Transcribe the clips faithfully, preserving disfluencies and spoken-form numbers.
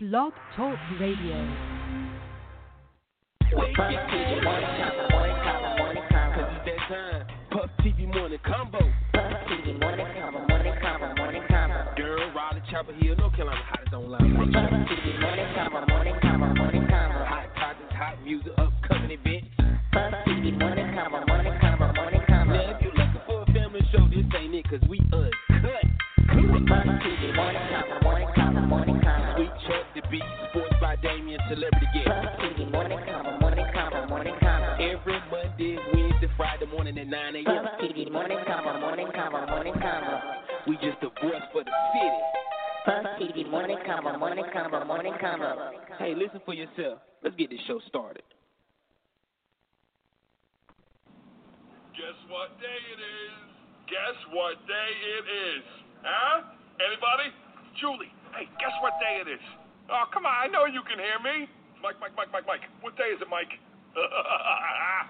Blog Talk Radio. Wake up, T V morning combo, morning combo, morning combo. 'Cause it's that time. Puff T V morning combo. Puff T V morning combo, morning combo, morning combo. Jur, Raleigh, Chapel Hill, North Carolina, hottest online. Puff T V morning combo, morning combo, morning combo. Hot topics, hot music, upcoming events. Puff T V morning combo, morning combo, morning combo. Now if you looking for a family show, this ain't it, 'cause we uncut. Puff T V morning combo, morning combo, morning combo. Sweet Chuck. Beat sports by Damien Celebrity Guest. T V morning combo, morning combo, morning combo. Every Monday, Wednesday, Friday morning at nine a.m. T V morning combo, morning combo, morning combo. We just a voice for the city. T V morning combo, morning combo, morning combo. Hey, listen for yourself. Let's get this show started. Guess what day it is? Guess what day it is? Huh? Anybody? Julie. Hey, guess what day it is? Oh, come on, I know you can hear me. Mike, Mike, Mike, Mike, Mike. What day is it, Mike?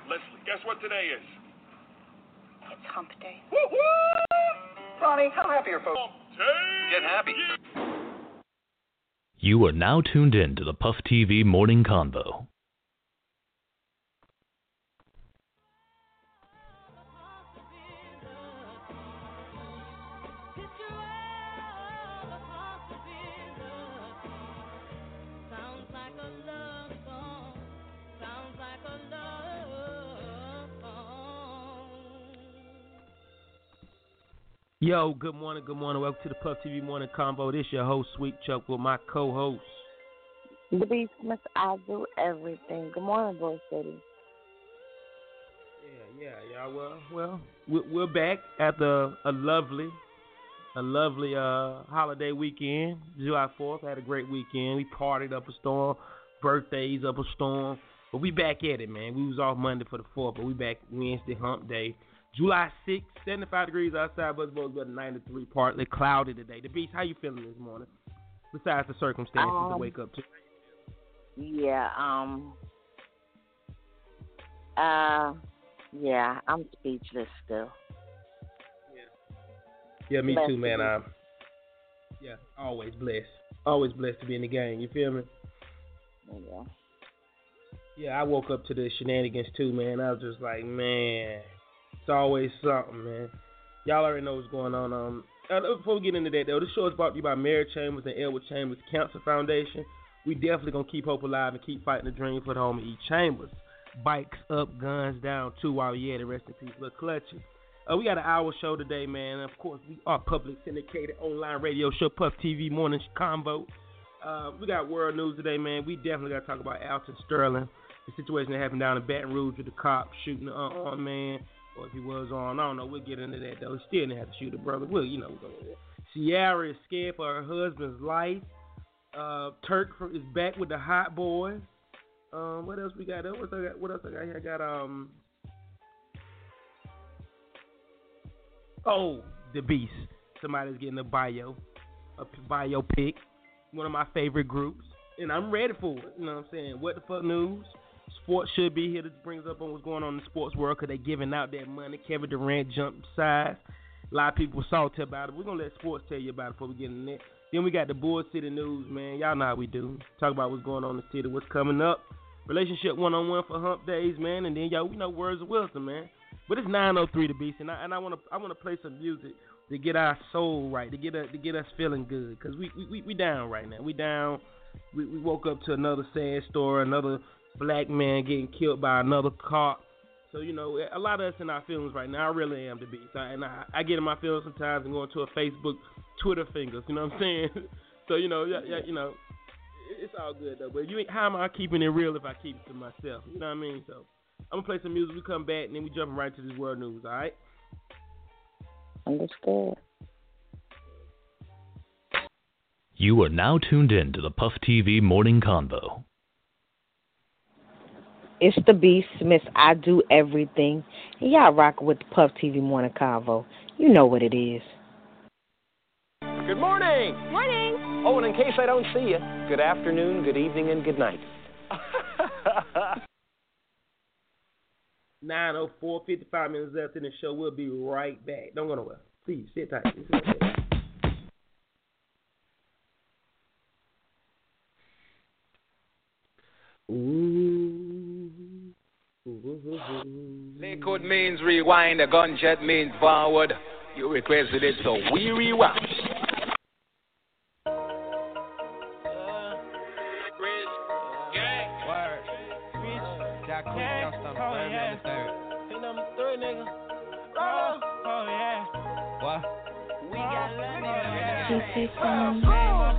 Leslie, guess what today is? It's hump day. Woo-hoo! Ronnie, how happy are folks? Get happy. You are now tuned in to the Puff T V Morning Combo. Yo, good morning, good morning. Welcome to the Puff T V Morning Combo. This your host, Sweet Chuck, with my co-host. The Beast, Miss I Do Everything. Good morning, Boy City. Yeah, yeah, y'all. Well, well, we're back after a lovely, a lovely uh, holiday weekend, July fourth. Had a great weekend. We partied up a storm, birthdays up a storm. But we back at it, man. We was off Monday for the fourth, but we back Wednesday, hump day. July sixth, seventy-five degrees outside, but it's supposed to be ninety-three, partly cloudy today. The Beast, how you feeling this morning? Besides the circumstances um, to wake up to. Yeah, um, uh, yeah, I'm speechless still. Yeah, yeah me blessed too, man. To I'm, yeah, always blessed. Always blessed to be in the game, you feel me? Yeah. Yeah, I woke up to the shenanigans too, man. I was just like, man... It's always something, man. Y'all already know what's going on. Um, before we get into that, though, this show is brought to you by Mary Chambers and Elwood Chambers Cancer Foundation. We definitely going to keep hope alive and keep fighting the dream for the homie E. Chambers. Bikes up, guns down, too, while you're at it. Rest in peace, little Clutchy. Uh, we got an hour show today, man. Of course, we are public syndicated online radio show, Puff T V Morning Combo. Uh, we got world news today, man. We definitely got to talk about Alton Sterling, the situation that happened down in Baton Rouge with the cops shooting uh-uh, man. Or if he was on, I don't know. We'll get into that, though. He still didn't have to shoot a brother. We'll, you know, we'll go into that. Ciara is scared for her husband's life. Uh, Turk is back with the Hot Boys. Um, what else we got? What else I got? What else I got? I got, um... Oh, the Beast. Somebody's getting a bio. A biopic. One of my favorite groups. And I'm ready for it. You know what I'm saying? What the fuck news? Sports should be here to bring us up on what's going on in the sports world because they're giving out that money. Kevin Durant jumped sides. A lot of people were salty about it. We're going to let sports tell you about it before we get in there. Then we got the Bull City News, man. Y'all know how we do. Talk about what's going on in the city, what's coming up. Relationship one-on-one for hump days, man. And then, y'all, we know words of Wilson, man. But it's nine oh three to Beast, and I and I want to I want to play some music to get our soul right, to get, a, to get us feeling good because we, we, we down right now. We down. We, we woke up to another sad story, another... Black man getting killed by another cop. So, you know, a lot of us in our feelings right now. I really am the Beast. I, and I, I get in my feelings sometimes and go into a Facebook, Twitter fingers. You know what I'm saying? So, you know, yeah, yeah, you know, it's all good, though. But you ain't, how am I keeping it real if I keep it to myself? You know what I mean? So, I'm going to play some music. We come back, and then we jump right to this world news, all right? Understood. You are now tuned in to the Puff T V Morning Combo. It's the Beast, Miss I Do Everything. Y'all rock with the Puff T V Morning Convo. You know what it is. Good morning. Morning. Oh, and in case I don't see you, good afternoon, good evening, and good night. nine oh four, fifty-five minutes left in the show. We'll be right back. Don't go nowhere. Please, sit tight. Sit tight. Ooh. Liquid means rewind, a gunshot means forward. You requested it, so we rewind. Uh, Rich Gang. Word. Rich Jacquees, y'all start oh, third, yeah. number third. Hey, number three, nigga. Oh, oh yeah. What? We got love.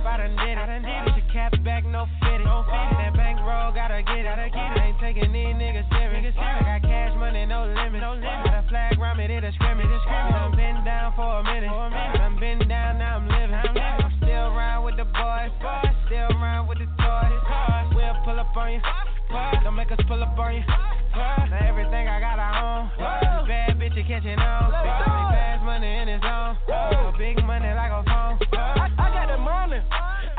I done did it. Cap back, no fitting. That bankroll, gotta get it. I ain't taking these niggas serious. I got cash money, no limit. Got a flag around me, it a scrimmage. I'm been down for a minute. I'm been down, now I'm living. I'm still around with the boys. Still around with the toys. We'll pull up on you. Don't make us pull up on you. Now everything I got, I own. Bad bitch, you catching on. Fast money in his own. Big money like a phone. I got the money.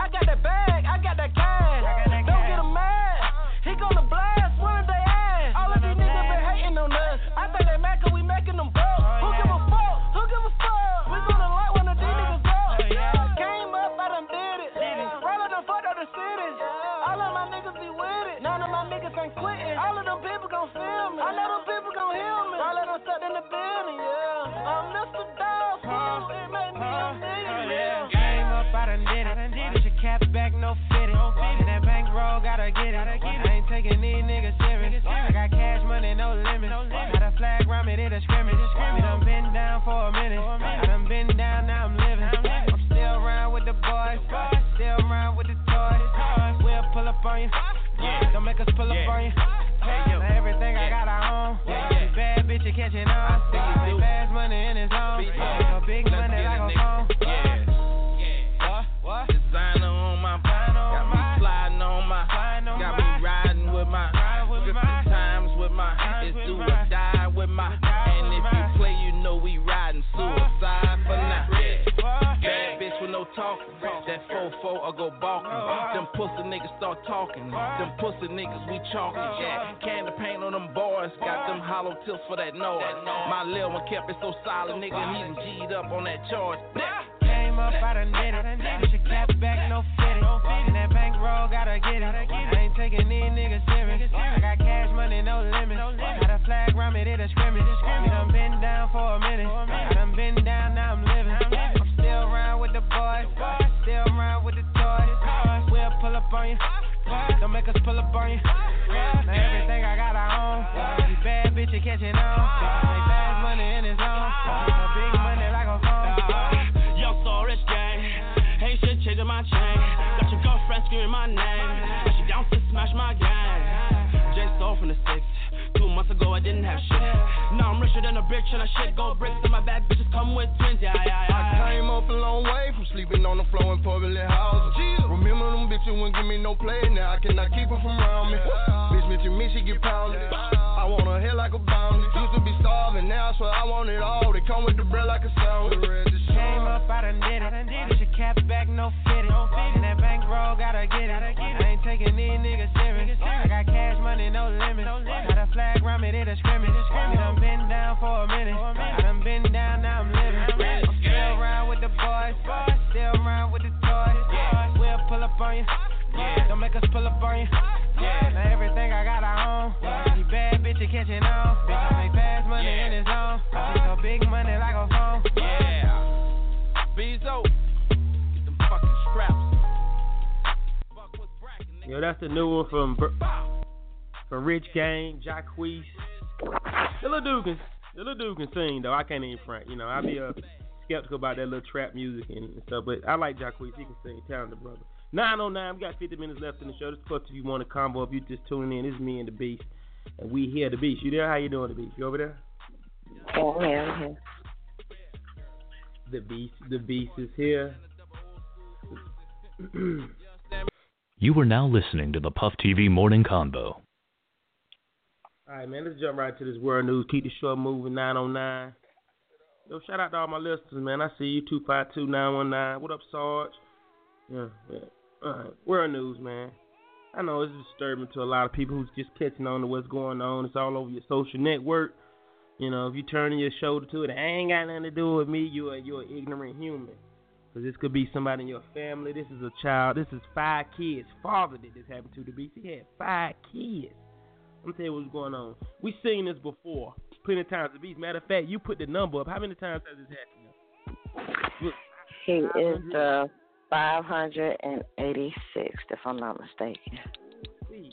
I got that bag, I got that cash. Don't cash. Get him mad. He gonna blast one of their ass. All of these niggas been hating on us. I think they mad cause we making them broke. Oh, who yeah. give a fuck? Who give a fuck? We gonna like one of these niggas broke. Oh, yeah. Came up, I done did it. Yeah. Roll up the fuck out the city. Yeah. All of my niggas be with it. None of my niggas ain't quitting. All of them people gon' feel me. All of them people gon' heal me. All of them stuck in the building, yeah. I'm Mister Dawg, it made me a million. Yeah. Came up, I done did it. Cap back, no fitting. And that bankroll, gotta get it. I ain't taking these niggas serious. I got cash money, no limit. Got a flag around me, it a scrimmage. I'm been down for a minute. I'm been down, now I'm living. I'm still around with the boys. Still around with the toys. We'll pull up on you. Don't make us pull up on you. Now everything I got, I own. Bad bitch, you catching on. Fast money in his own. No big money like a phone. That four four I go balking. Them pussy niggas start talking. Them pussy niggas we chalking. Yeah. Candy paint on them bars. Got them hollow tips for that noise. My lil' one kept it so solid, nigga. He done G'd up on that charge. Came up, I done did it. Put your cap back, no fitting. And that bankroll, gotta get it. I ain't taking these niggas serious. I got cash money, no limit. Got a flag around me, it a scrimmage. I'm been down for a minute. I'm been down, now I'm living. I'm still around with the boys. Still around with the toys. We'll pull up on you. Don't make us pull up on you. Now everything I got, I own. These bad bitches catching on. Make fast money in his own. No big money like a phone. Yo, so Rich Gang. Ain't shit changing my chain. Got your girlfriend screaming my name. She down to smash my gang. J Soul from the six. Two months ago I didn't have shit. Now I'm richer than a bitch and I shit go bricks. And my bad bitches come with twins. Yeah, yeah, yeah. I came up a long way from sleeping on the floor in public houses. Jeez. Remember them bitches wouldn't give me no play. Now I cannot keep her from around me. Yeah. Bitch, bitch, you miss she get pounded. Yeah. I want her hair like a bounty. Used to be starving, now I swear I want it all. They come with the bread like a sandwich. Came up, I done did it. Put your cap back, no fitting. And that bankroll, gotta get it. I ain't taking these niggas serious. I got cash money, no limit. Got a flag around me, it a scrimmage. I'm been down for a minute. I'm been down, now I'm living. I'm still around with the boys. Still around with the toys. We'll pull up on you. Don't make us pull up on you. Now everything I got, I own. You bad bitch, you catching on. Make fast money in his own. No big money like a phone. Bezo, get them fucking straps. Yo, that's the new one from from Rich Gang, Jacquees. The little dude can, the little dude can sing though. I can't even front. You know, I be uh, skeptical about that little trap music and stuff, but I like Jacquees. He can sing, talented brother. nine oh nine, we got fifty minutes left in the show. This is Puff T V One Combo. If you just tuning in, this is me and the Beast, and we here. The Beast, you there? How you doing, the Beast? You over there? Oh, I'm here. I'm here. The beast, the beast is here. You are now listening to the Puff T V Morning Combo. All right, man, let's jump right to this world news. Keep the show moving. nine oh nine. Yo, shout out to all my listeners, man. I see you. two five two nine one nine. What up, Sarge? Yeah, yeah. All right, world news, man. I know it's disturbing to a lot of people who's just catching on to what's going on. It's all over your social network. You know, if you turning your shoulder to it, it ain't got nothing to do with me. You're you're an ignorant human. Because this could be somebody in your family. This is a child. This is five kids. Father did this happen to the beast. He had five kids. I'm telling you what's going on. We've seen this before. Plenty of times. The beast. Matter of fact, you put the number up. How many times has this happened? Look, he is the five hundred eighty-sixth, if I'm not mistaken. See,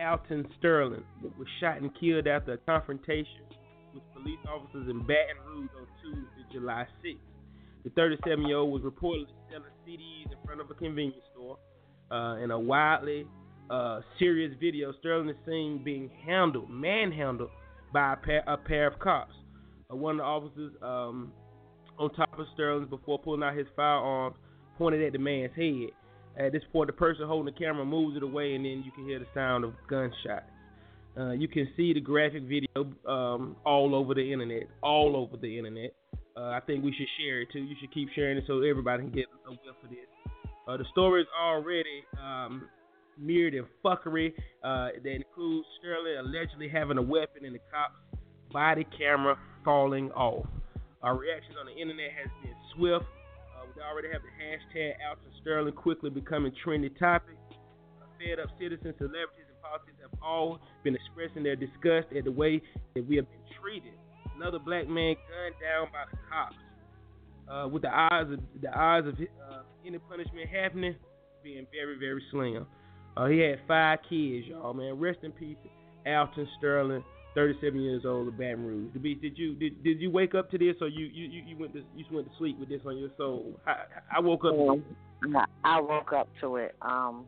Alton Sterling was shot and killed after a confrontation with police officers in Baton Rouge on Tuesday, July sixth. The thirty-seven-year-old was reportedly selling C Ds in front of a convenience store. Uh, in a wildly uh, serious video, Sterling is seen being handled, manhandled by a pair, a pair of cops. Uh, one of the officers um, on top of Sterling before pulling out his firearm pointed at the man's head. At this point, the person holding the camera moves it away, and then you can hear the sound of gunshots. Uh, you can see the graphic video um, all over the internet, all over the internet. Uh, I think we should share it, too. You should keep sharing it so everybody can get a whiff of this. Uh, the story is already um, mirrored in fuckery uh, that includes Shirley allegedly having a weapon and the cop's body camera falling off. Our reactions on the internet has been swift. Uh, we already have the hashtag Alton Sterling quickly becoming trendy topic. Uh, fed-up citizens, celebrities, and politics have all been expressing their disgust at the way that we have been treated. Another black man gunned down by the cops. Uh, with the odds of the odds of uh, any punishment happening being very, very slim. Uh, he had five kids, y'all, man. Rest in peace, Alton Sterling, thirty-seven years old of Baton Rouge. The Beast, did you did, did you wake up to this, or you you, you, you went to you went to sleep with this on your soul? I, I woke up. Um, to I woke up to it. Um,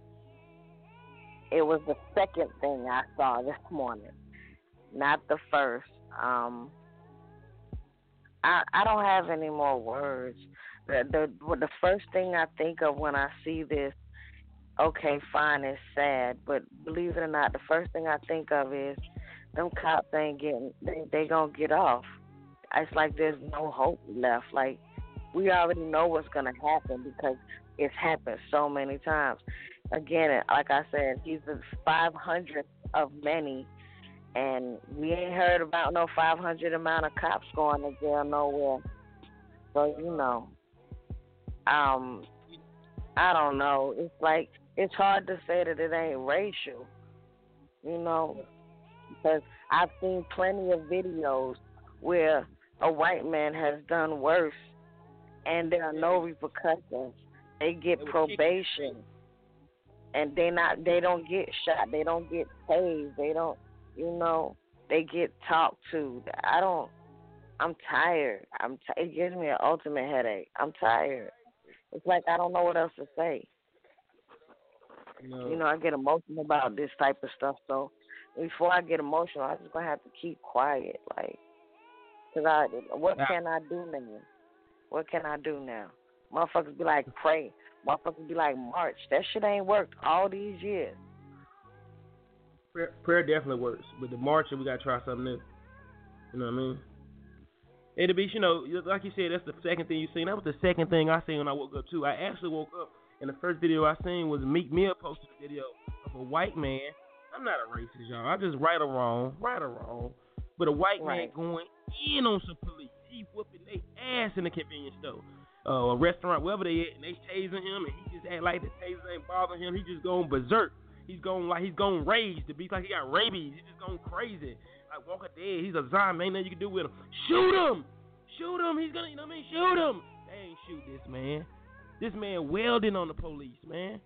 it was the second thing I saw this morning, not the first. Um. I, I don't have any more words. The, the the first thing I think of when I see this, okay, fine, it's sad, but believe it or not, the first thing I think of is them cops ain't getting, they, they gonna get off. It's like there's no hope left. Like, we already know what's gonna happen because it's happened so many times. Again, like I said, he's the five hundredth of many. And we ain't heard about no five hundred amount of cops going to jail nowhere. So, you know, um, I don't know. It's like, it's hard to say that it ain't racial, you know, because I've seen plenty of videos where a white man has done worse and there are no repercussions. They get probation and they not, they don't get shot. They don't get tased. They don't. You know, they get talked to. I don't, I'm tired. I'm. T- it gives me an ultimate headache. I'm tired. It's like I don't know what else to say. No. You know, I get emotional about this type of stuff. So before I get emotional, I'm just going to have to keep quiet. Like, cause I, what nah. can I do now? What can I do now? Motherfuckers be like, pray. Motherfuckers be like, march. That shit ain't worked all these years. Prayer, prayer definitely works, but the marching, we got to try something new. You know what I mean? And to be, you know, like you said, that's the second thing you seen. That was the second thing I seen when I woke up, too. I actually woke up, and the first video I seen was Meek Mill posted a video of a white man. I'm not a racist, y'all. I'm just right or wrong, right or wrong. But a white right. man going in on some police. He whooping their ass in the convenience store, uh, a restaurant, wherever they at, and they tasing him, and he just act like the tasers ain't bothering him. He just going berserk. He's going like he's going rage. The beast like he got rabies. He's just going crazy. Like Walker Dead. He's a zombie. Ain't nothing you can do with him. Shoot him. Shoot him. He's gonna. You know what I mean? Shoot him. They ain't shoot this man. This man welding on the police, man.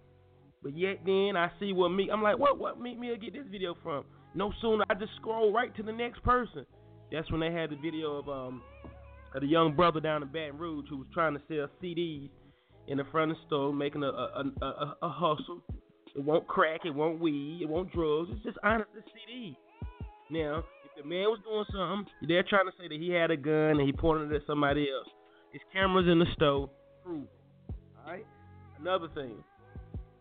But yet then I see what me. I'm like, what? What? Meek Mill get this video from? No sooner I just scroll right to the next person. That's when they had the video of um of the young brother down in Baton Rouge who was trying to sell C Ds in the front of the store, making a a a, a, a hustle. It won't crack, it won't weed, it won't drugs. It's just honest C D. Now, if the man was doing something, they're trying to say that he had a gun and he pointed it at somebody else. His camera's in the stove. Prove it. All right? Another thing.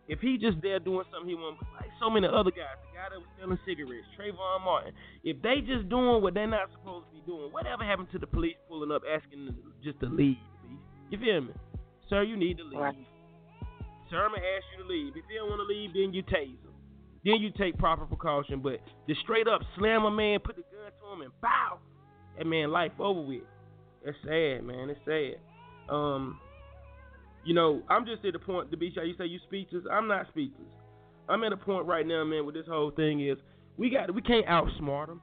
If he just there doing something he won't, like so many other guys, the guy that was selling cigarettes, Trayvon Martin, if they just doing what they're not supposed to be doing, whatever happened to the police pulling up asking them just to leave? You feel me? Sir, you need to leave. Sir, I'm going to ask you to leave. If they don't want to leave, then you tase them. Then you take proper precaution. But just straight up slam a man, put the gun to him, and bow. That man, life over with. That's sad, man. It's sad. Um, You know, I'm just at the point, the B J, you say you speechless. I'm not speechless. I'm at a point right now, man, where this whole thing is, we got, we can't outsmart them.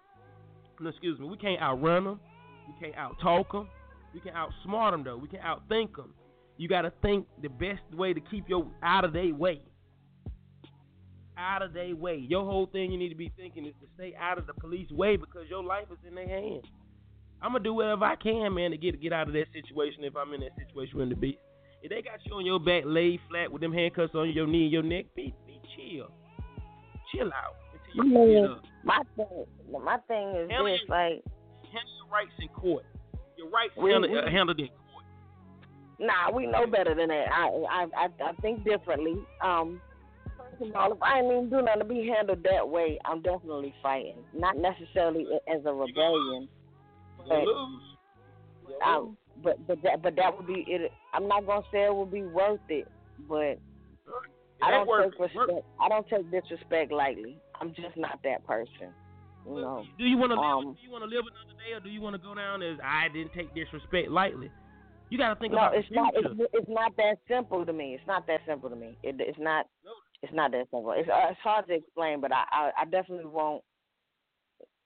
No, excuse me, we can't outrun them. We can't outtalk them. We can outsmart them, though. We can outthink them. You got to think the best way to keep your out of their way. Out of their way. Your whole thing you need to be thinking is to stay out of the police way because your life is in their hands. I'm going to do whatever I can, man, to get get out of that situation if I'm in that situation in the beat. If they got you on your back, laid flat with them handcuffs on your knee and your neck, be, be chill. Chill out. Until you I mean, get up. My thing, my thing is handle this, your, like... Handle your rights in court. Your rights we, handle, we, uh, handled in court. Nah, we know better than that. I, I, I, I think differently. Um, first of all, if I ain't even do nothing to be handled that way, I'm definitely fighting. Not necessarily as a rebellion. But, I, but but that but that would be it. I'm not gonna say it would be worth it, but I don't take respect. I don't take disrespect lightly. I'm just not that person. You know. Do you want to live? Um, do you want to live another day, or do you want to go down as I didn't take disrespect lightly? You gotta think no, about it's the not. It's, it's not that simple to me. It's not that simple to me. It, it's not. It's not that simple. It's uh, it's hard to explain, but I I, I definitely won't.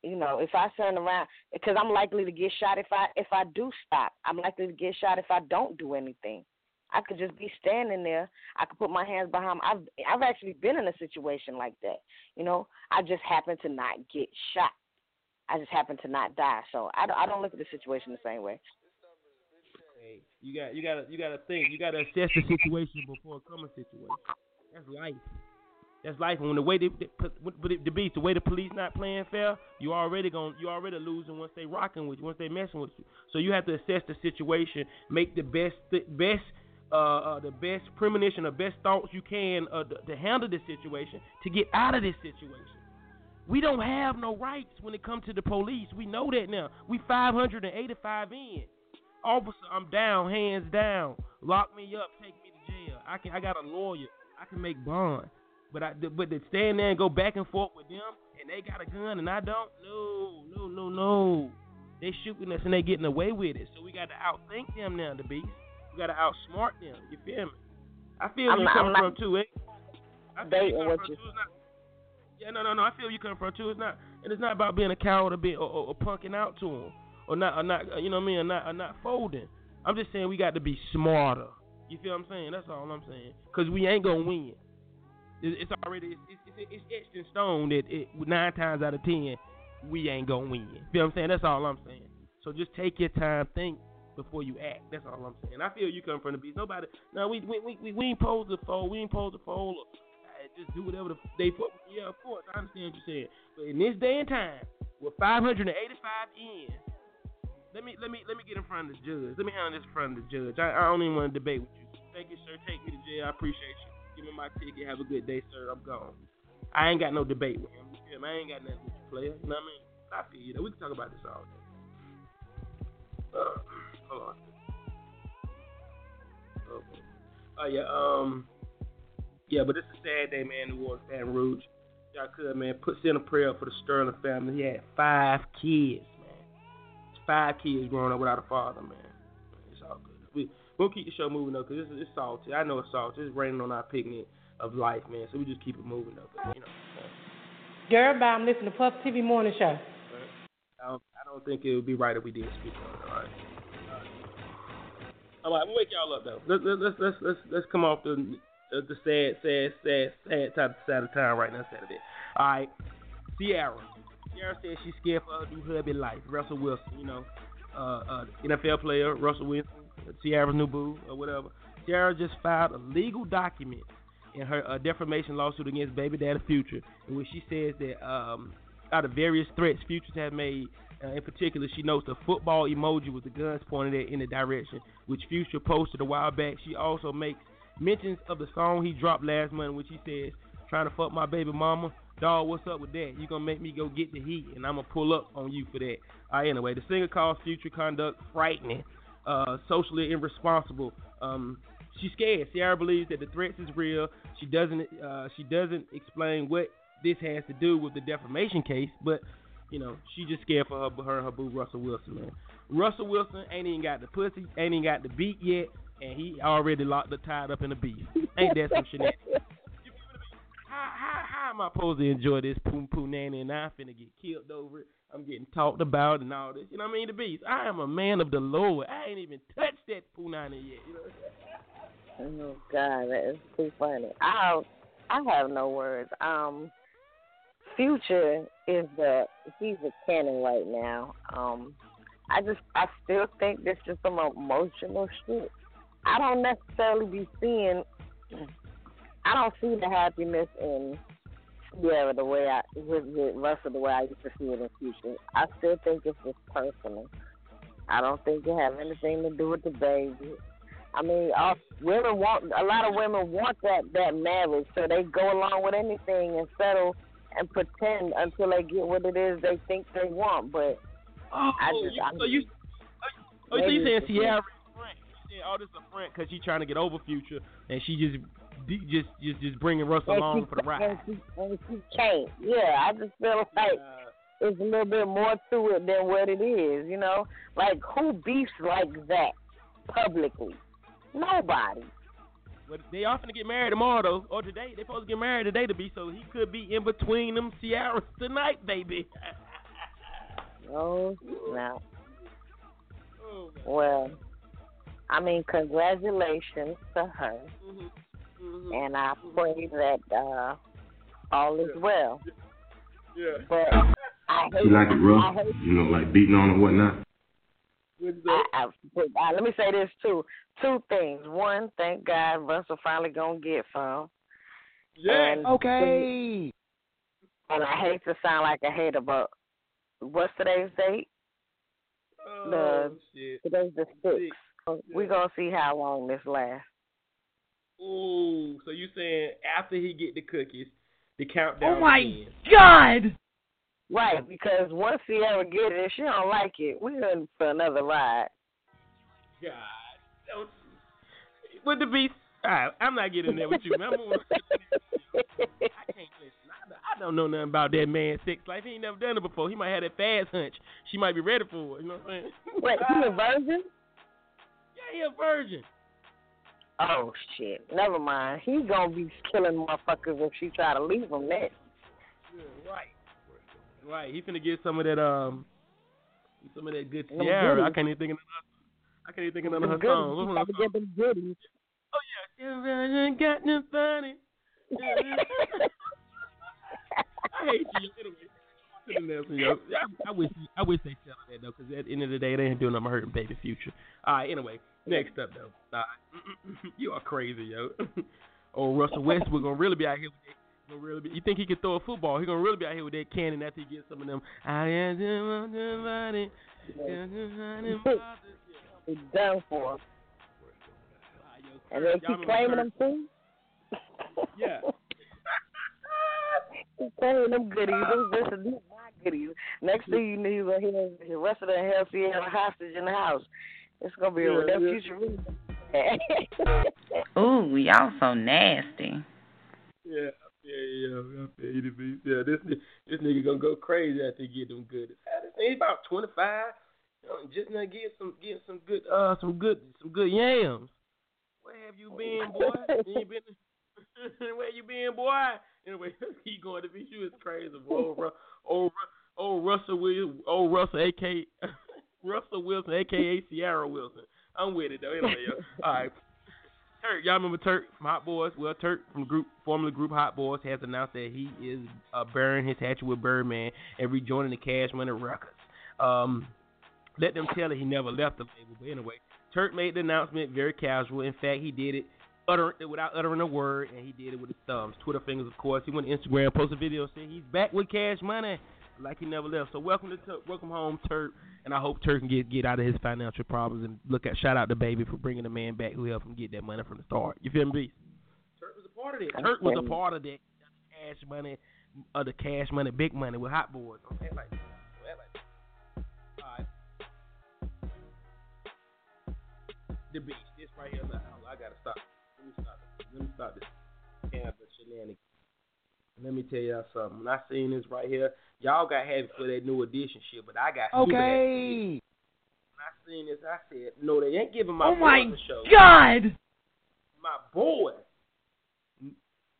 You know, if I turn around, because I'm likely to get shot if I if I do stop. I'm likely to get shot if I don't do anything. I could just be standing there. I could put my hands behind. I've I've actually been in a situation like that. You know, I just happen to not get shot. I just happen to not die. So I don't, I don't look at the situation the same way. Hey, you got you got to you got to think. You got to assess the situation before a common situation. That's life. That's life, and when the way they, they put, but it, the beast, the way the police not playing fair, you already going, you already losing once they rocking with you, once they messing with you. So you have to assess the situation, make the best, the best, uh, uh, the best premonition, the best thoughts you can uh, to, to handle this situation, to get out of this situation. We don't have no rights when it comes to the police. We know that now. We five hundred eighty-five in. Officer, I'm down, hands down. Lock me up, take me to jail. I can, I got a lawyer. I can make bond. But I, but to stand there and go back and forth with them, and they got a gun and I don't, no, no, no, no. They shooting us and they getting away with it. So we got to outthink them now, the beast. We got to outsmart them. You feel me? I feel where you coming from too, eh? I feel you coming from too. It's not, yeah, no, no, no. I feel you coming from too. It's not, and it's not about being a coward or, be, or, or, or punking out to them, or not, or not. You know what I mean? Or not, or not folding. I'm just saying we got to be smarter. You feel what I'm saying? That's all I'm saying. Cause we ain't gonna win. It's already it's, it's, it's etched in stone that it, nine times out of ten we ain't gonna win. Feel what I'm saying? That's all I'm saying. So just take your time, think before you act. That's all I'm saying. I feel you come from the beast. Nobody, no, we we we, we, we ain't posed to fold. We ain't posed to fold. Just do whatever the, they put. Yeah, of course, I understand what you said. But in this day and time, with five hundred eighty-five in, let me let me let me get in front of the judge. Let me handle this in front of the judge. I, I don't even want to debate with you. Thank you, sir. Take me to jail. I appreciate you. Give me my ticket. Have a good day, sir. I'm gone. I ain't got no debate with him. I ain't got nothing with you, player. You know what I mean? I feel you. Know, we can talk about this all day. Uh, hold on. Oh, uh, yeah. Um. Yeah, but it's a sad day, man. New Orleans, Baton Rouge. Y'all could, man. Put in a prayer for the Sterling family. He had five kids, man. Five kids growing up without a father, man. It's all good. We. We'll keep the show moving, though, because it's, it's salty. I know it's salty. It's raining on our picnic of life, man, so we just keep it moving, though. But, you know. Girl, bye. I'm listening to Puff T V Morning Show. I don't, I don't think it would be right if we did speak on it, all right? All right, we'll wake y'all up, though. Let's, let's, let's, let's, let's come off the, the sad, sad, sad, sad type of side of town right now, Saturday. All right, Ciara. Ciara said she's scared for her new hubby life, Russell Wilson, you know, uh, uh, N F L player, Russell Wilson. Ciara's new boo or whatever. Ciara just filed a legal document in her uh, defamation lawsuit against baby daddy Future, in which she says that um, out of various threats Future has made, uh, in particular, she notes the football emoji with the guns pointed at in the direction, which Future posted a while back. She also makes mentions of the song he dropped last month, which he says, "Trying to fuck my baby mama, dog, what's up with that? You gonna make me go get the heat, and I'm gonna pull up on you for that." All right, anyway, the singer calls Future conduct frightening. Uh, socially irresponsible. Um, she's scared. Ciara believes that the threats is real. She doesn't. Uh, she doesn't explain what this has to do with the defamation case, but you know she's just scared for her, her and her boo Russell Wilson. Man, Russell Wilson ain't even got the pussy, ain't even got the beat yet. and he already locked the tied up in a beef. Ain't that some shenanigans? How, how, how am I supposed to enjoy this poom poo nanny and I finna get killed over it? I'm getting talked about and all this. You know what I mean? The beast. I am a man of the Lord. I ain't even touched that punani yet. You know? Oh, God. That is too funny. I I have no words. Um, Future is the, he's a cannon right now. Um, I just, I still think this is some emotional shit. I don't necessarily be seeing, I don't see the happiness in Yeah, the way I with, with Russell, the way I used to see it in Future. I still think it's just personal. I don't think it has anything to do with the baby. I mean, all, women want a lot of women want that, that marriage, so they go along with anything and settle and pretend until they get what it is they think they want. But oh, I just you, I mean, so you, oh, so you saying Ciara is a friend? You saying all this a friend because she's trying to get over Future and she just. Just, just, just bringing Russell and along she, for the ride. And she, and she can't. Yeah, I just feel like uh, there's a little bit more to it than what it is. You know, like who beefs like that publicly? Nobody. Well, they often get married tomorrow, though, or today. They're supposed to get married today to be, so he could be in between them Ciaras tonight, baby. Oh, no. Oh, well, I mean, congratulations to her. Mm-hmm. Mm-hmm. And I pray that uh, all is yeah. well. Yeah. But I hate. You like it rough? You know, like beating on and whatnot. I, I, I, let me say this too. Two things. One, thank God, Russell finally gonna get some. Yeah. And okay. The, and I hate to sound like a hater, but what's today's date? Oh, the, shit. Today's the sixth. Yeah. We're gonna see how long this lasts. Ooh, so you saying after he get the cookies, the countdown? Oh my ends. God! Right, because once Ciara get it, she don't like it. We're in for another ride. God, don't. With the beast, all right, I'm not getting there with you. Man. I'm gonna... I can't listen. I don't know nothing about that man's sex life. He ain't never done it before. He might have that fast hunch. She might be ready for it. You know what I'm saying? Wait, he uh, a virgin? Yeah, he a virgin. Oh, shit. Never mind. He gonna be killing motherfuckers if she try to leave him next. Yeah, right. Right. He finna get some of that, um, some of that good Ciara. I can't even think of another, I can't even think of none of her songs. What was her song? Goodies. Oh, yeah. Got no funny. I hate you. Anyway. I, I wish I wish they tell her that, though, because at the end of the day, they ain't doing nothing hurting baby Future. All right, anyway. Next up, though. Nah, you are crazy, yo. Oh, Russell Westbrook gonna really be out here with that. Gonna really be, you think he can throw a football? He gonna really be out here with that cannon after he gets some of them. I am the He's done for. And then keep claiming them too. Yeah. He's claiming them goodies. This is my goodies. Next thing you knew, he was the rest of the hell he had a hostage in the house. It's going to be a yeah, Future yeah. Ooh, y'all so nasty. Yeah, yeah, yeah. Yeah, this, this nigga going to go crazy after he get them good. This nigga about twenty-five. Just now get some get some good uh some good some good yams. Where have you been, boy? You been Where you been, boy? Anyway, he going to be you is crazy, boy. Old, old, old Russell Williams, old Russell A K Russell Wilson, a k a. Ciara Wilson. I'm with it, though. Anyway, all right. Turk, y'all remember Turk from Hot Boys? Well, Turk from the group, formerly group Hot Boys, has announced that he is uh, burying his hatchet with Birdman and rejoining the Cash Money Records. Um, let them tell it he never left the label. But anyway, Turk made the announcement very casual. In fact, he did it utter, without uttering a word, and he did it with his thumbs. Twitter fingers, of course. He went to Instagram, posted a video, and said he's back with Cash Money. Like he never left. So welcome to Turk, welcome home, Turk. And I hope Turk can get, get out of his financial problems and look at shout out to Baby for bringing the man back who helped him get that money from the start. You feel me, Beast? Turk was a part of that. Turk was a part of that Cash Money, of the Cash Money, Big Money with Hot Boys. I'm saying like, I'm like, all right. The Beast, this right here, I gotta stop. Let me stop this. Let me stop this. Can't have the shenanigans. Let me tell y'all something. When I seen this right here, y'all got happy for that New Edition shit, but I got okay. When I seeing this, I said, no, they ain't giving my oh boy the show. Oh, my God. My boy.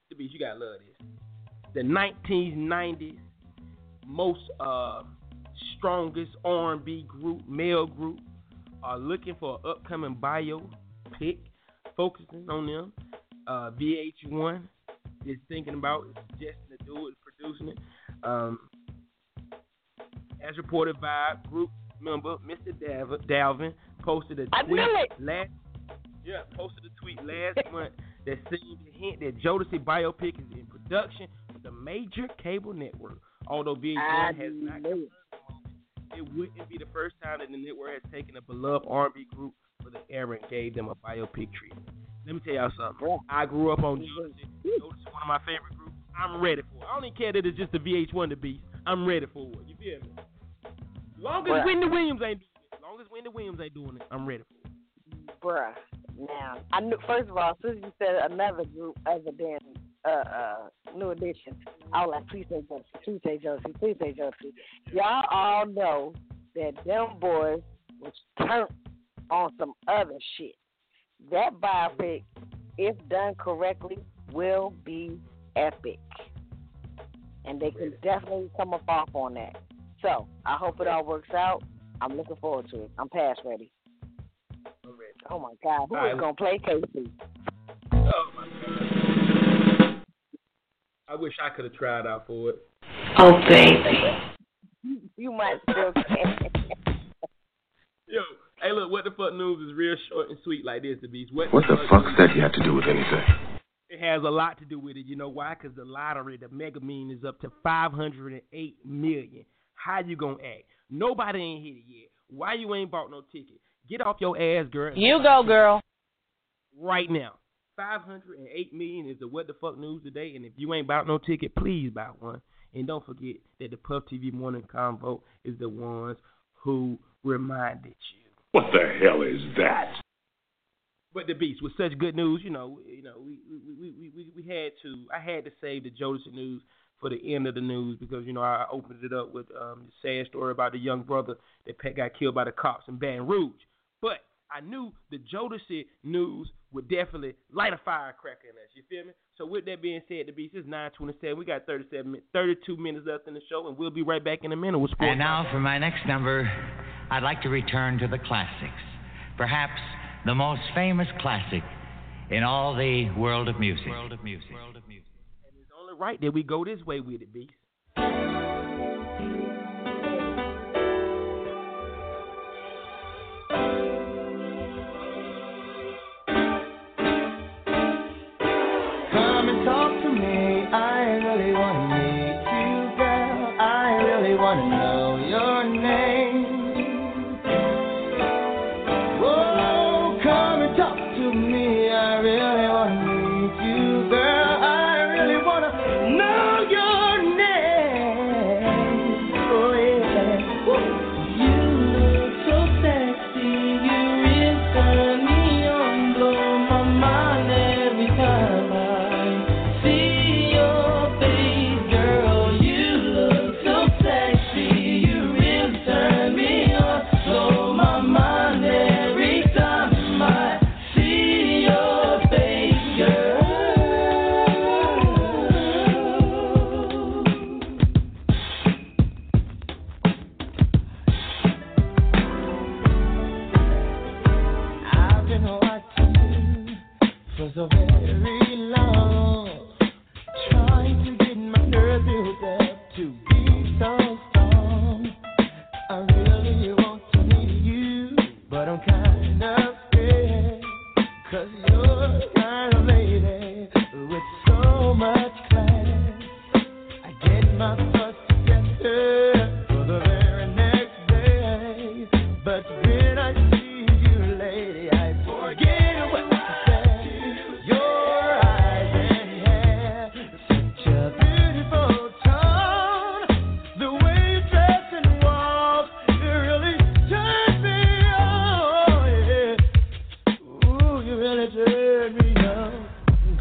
The beat, you got to love this. The nineteen nineties most uh, strongest R and B group, male group, are looking for an upcoming bio pick, focusing on them. Uh, V H one is thinking about it, suggesting to do it, producing it. Um, as reported by group member Mister Dalvin, Dalvin posted a tweet last yeah posted a tweet last month that seemed to hint that Jodeci biopic is in production with a major cable network. Although V H one has not, it. it wouldn't be the first time that the network has taken a beloved R and B group for the era and gave them a biopic treatment. Let me tell y'all something. I grew up on Jodeci. Jodeci is one of my favorite groups. I'm ready for it. I don't even care that it's just the V H one to be. I'm ready for it. You feel me? Long as Bruh. Wendy Williams ain't doing it. Long as Wendy Williams ain't doing it, I'm ready for it. Bruh. Now, I knew, first of all, as soon as you said another group other than uh, uh, New Edition, I was like, please say Jodeci, please say Jodeci, please say Jodeci. Y'all all know that them boys was turned on some other shit. That biopic, if done correctly, will be epic. And they can definitely come up off on that. So, I hope it all works out. I'm looking forward to it. I'm past ready. I'm ready. Oh, my God. Who all is right. going to play Casey? Oh, my God. I wish I could have tried out for it. Oh, baby. You might still can. Yo, hey, look, What the Fuck News is real short and sweet like this, the beast. What, what the, the fuck does that have to do with anything? It has a lot to do with it. You know why? Because the lottery, the mega mean, is up to five hundred eight million dollars. How you going to act? Nobody ain't hit it yet. Why you ain't bought no ticket? Get off your ass, girl. You go, girl. Right now. five hundred eight million dollars is the What the Fuck News today, and if you ain't bought no ticket, please buy one. And don't forget that the Puff T V Morning Convo is the ones who reminded you. What the hell is that? But the beast with such good news, you know, you know, we we, we, we we had to. I had to save the Jodeci news for the end of the news because you know I opened it up with um, the sad story about the young brother that got killed by the cops in Baton Rouge. But I knew the Jodeci news would definitely light a firecracker in us. You feel me? So with that being said, the beast is nine twenty-seven. We got thirty-seven, thirty-two minutes left in the show, and we'll be right back in a minute with sports. And now for my next number, I'd like to return to the classics, perhaps. The most famous classic in all the world of music. World of music. World of music. And it's only right that we go this way with it, beast. Come and talk to me. I really want to meet you, girl. I really want to know your name.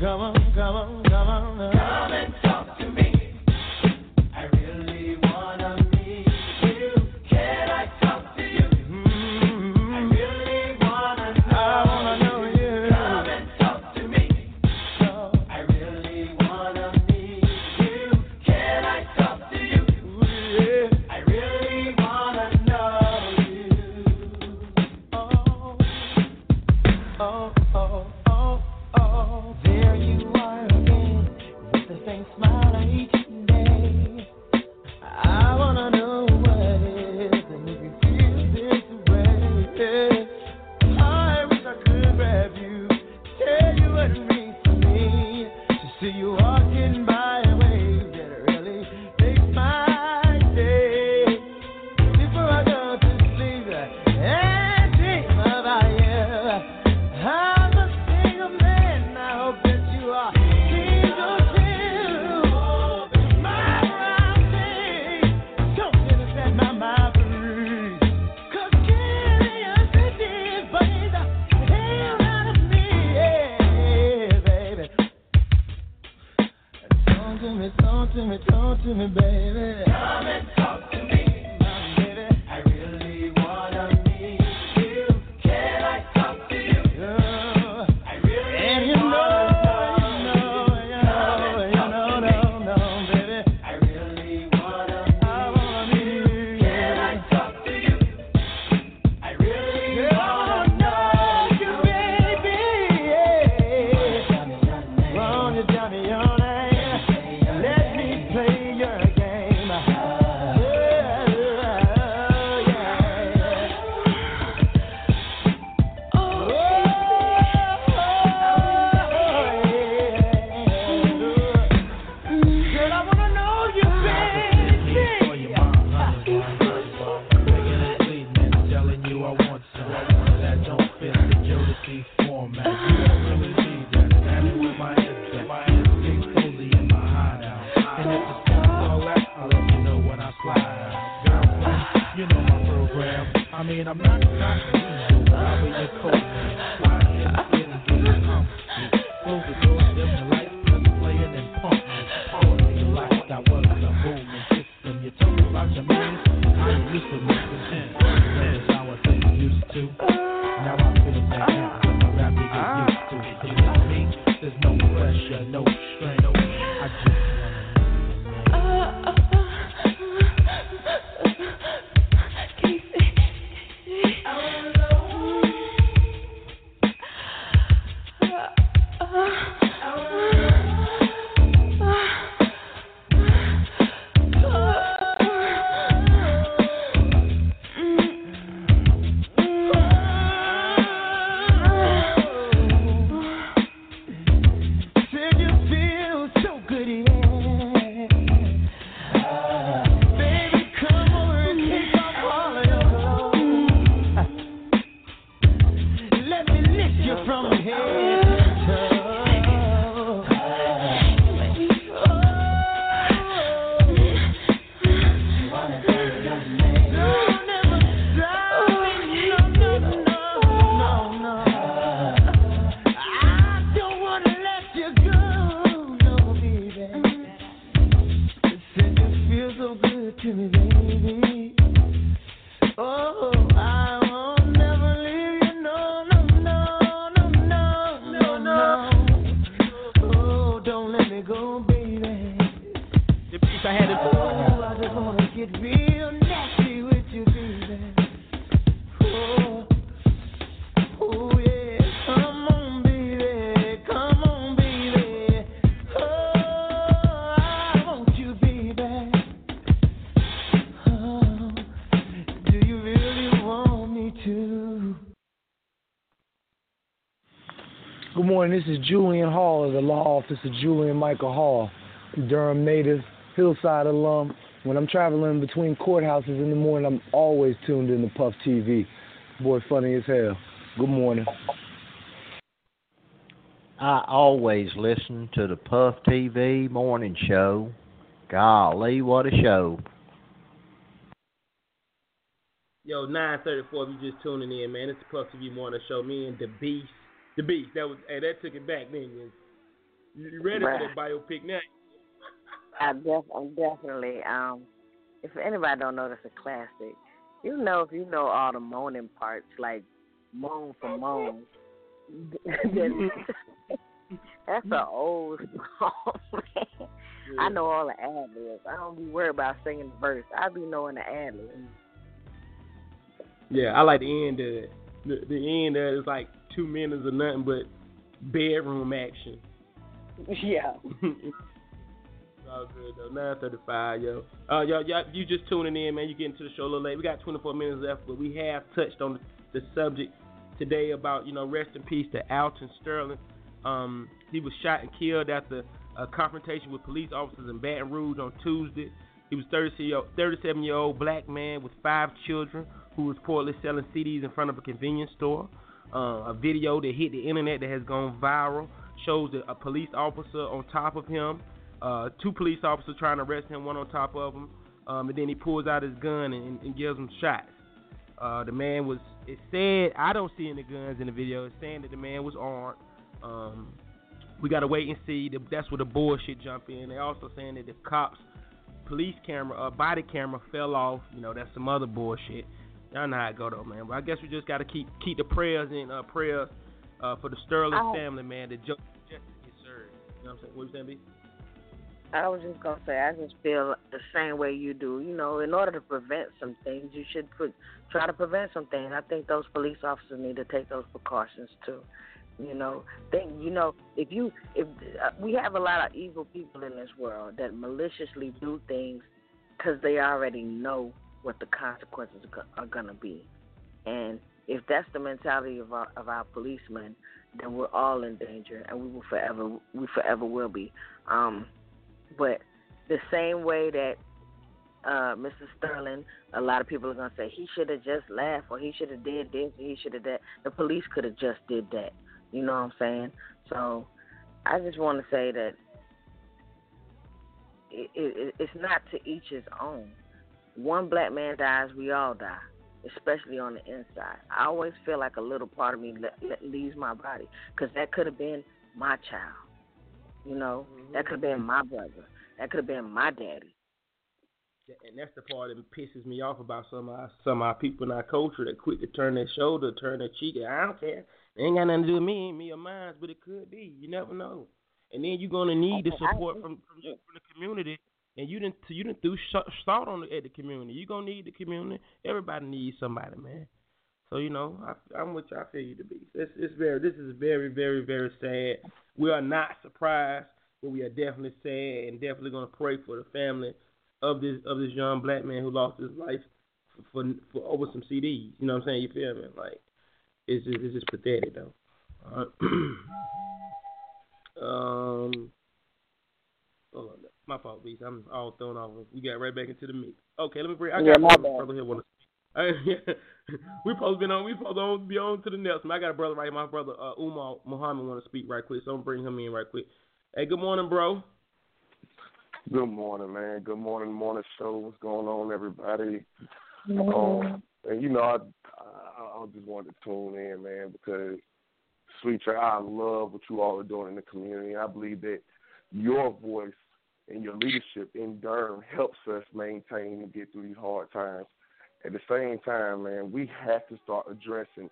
Come on, come on, come on. Come and talk to me. I really This is Julian Hall of the Law Office of Julian Michael Hall, Durham native, Hillside alum. When I'm traveling between courthouses in the morning, I'm always tuned in to Puff T V. Boy, funny as hell. Good morning. I always listen to the Puff T V morning show. Golly, what a show. Yo, nine thirty-four, if you're just tuning in, man, it's the Puff T V morning show. Me and the Beast. The Beast, that was, hey, that took it back, didn't you? You ready right. for that biopic now? I def- I'm definitely, um, if anybody don't know, that's a classic. You know, if you know all the moaning parts, like moan for moan, that's an old song, man. Yeah. I know all the ad-libs. I don't be worried about singing the verse. I be knowing the ad-libs. Yeah, I like the end of it. The, the end of it is like, two minutes or nothing but bedroom action. Yeah. all good, though. nine thirty-five, yo. Uh, y'all, y'all, you just tuning in, man. You getting to the show a little late. We got twenty-four minutes left, but we have touched on the, the subject today about, you know, rest in peace to Alton Sterling. Um, he was shot and killed after a confrontation with police officers in Baton Rouge on Tuesday. He was thirty-seven-year-old black man with five children who was reportedly selling C Ds in front of a convenience store. Uh, a video that hit the internet that has gone viral shows a police officer on top of him, uh, two police officers trying to arrest him, one on top of him, um, and then he pulls out his gun and, and gives him shots. Uh, the man was, it said, I don't see any guns in the video. It's saying that the man was armed. Um, we got to wait and see. That's where the bullshit jump in. They're also saying that the cops' police camera, uh, body camera fell off. You know, that's some other bullshit. Y'all know how it go, though, man. But I guess we just got to keep keep the prayers in, uh, prayers uh, for the Sterling oh. family, man, that justice gets served. You know what I'm saying? What you saying, B? I was just going to say, I just feel the same way you do. You know, in order to prevent some things, you should pre- try to prevent some things. I think those police officers need to take those precautions, too. You know, think, you know, if you, if uh, we have a lot of evil people in this world that maliciously do things because they already know what the consequences are going to be. And if that's the mentality of our, of our policemen, then we're all in danger, and we will forever, we forever will be. Um, but the same way that uh, Mister Sterling, a lot of people are going to say, he should have just laughed, or he should have did this, or he should have that. The police could have just did that. You know what I'm saying? So I just want to say that it, it, it's not to each his own. One black man dies, we all die, especially on the inside. I always feel like a little part of me le- le- leaves my body, because that could have been my child. You know, mm-hmm. that could have been my brother. That could have been my daddy. And that's the part that pisses me off about some of our, some of our people in our culture that quick to turn their shoulder, turn their cheek. I don't care. It ain't got nothing to do with me, me or mine, but it could be. You never know. And then you're going to need the support from, from, from the community. And you didn't you didn't threw salt on the, at the community. You're going to need the community. Everybody needs somebody, man. So, you know, I, I'm with you. I feel you to be. It's, it's very, this is very, very, very sad. We are not surprised, but we are definitely sad, and definitely going to pray for the family of this of this young black man who lost his life for, for, for over some C Ds. You know what I'm saying? You feel me? Like, it's just, it's just pathetic, though. All right. um, hold on. My fault, Beast. I'm all thrown off. We got right back into the mix. Okay, let me bring. I yeah, got my brother here. Want to speak? We supposed been on. We supposed to be on to the next one. I got a brother right here. My brother uh, Umar Muhammad want to speak right quick, so I'm bring him in right quick. Hey, good morning, bro. Good morning, man. Good morning, morning show. What's going on, everybody? Mm-hmm. Um, and you know, I, I I just wanted to tune in, man, because Sweet Child, I love what you all are doing in the community. I believe that your voice and your leadership in Durham helps us maintain and get through these hard times. At the same time, man, we have to start addressing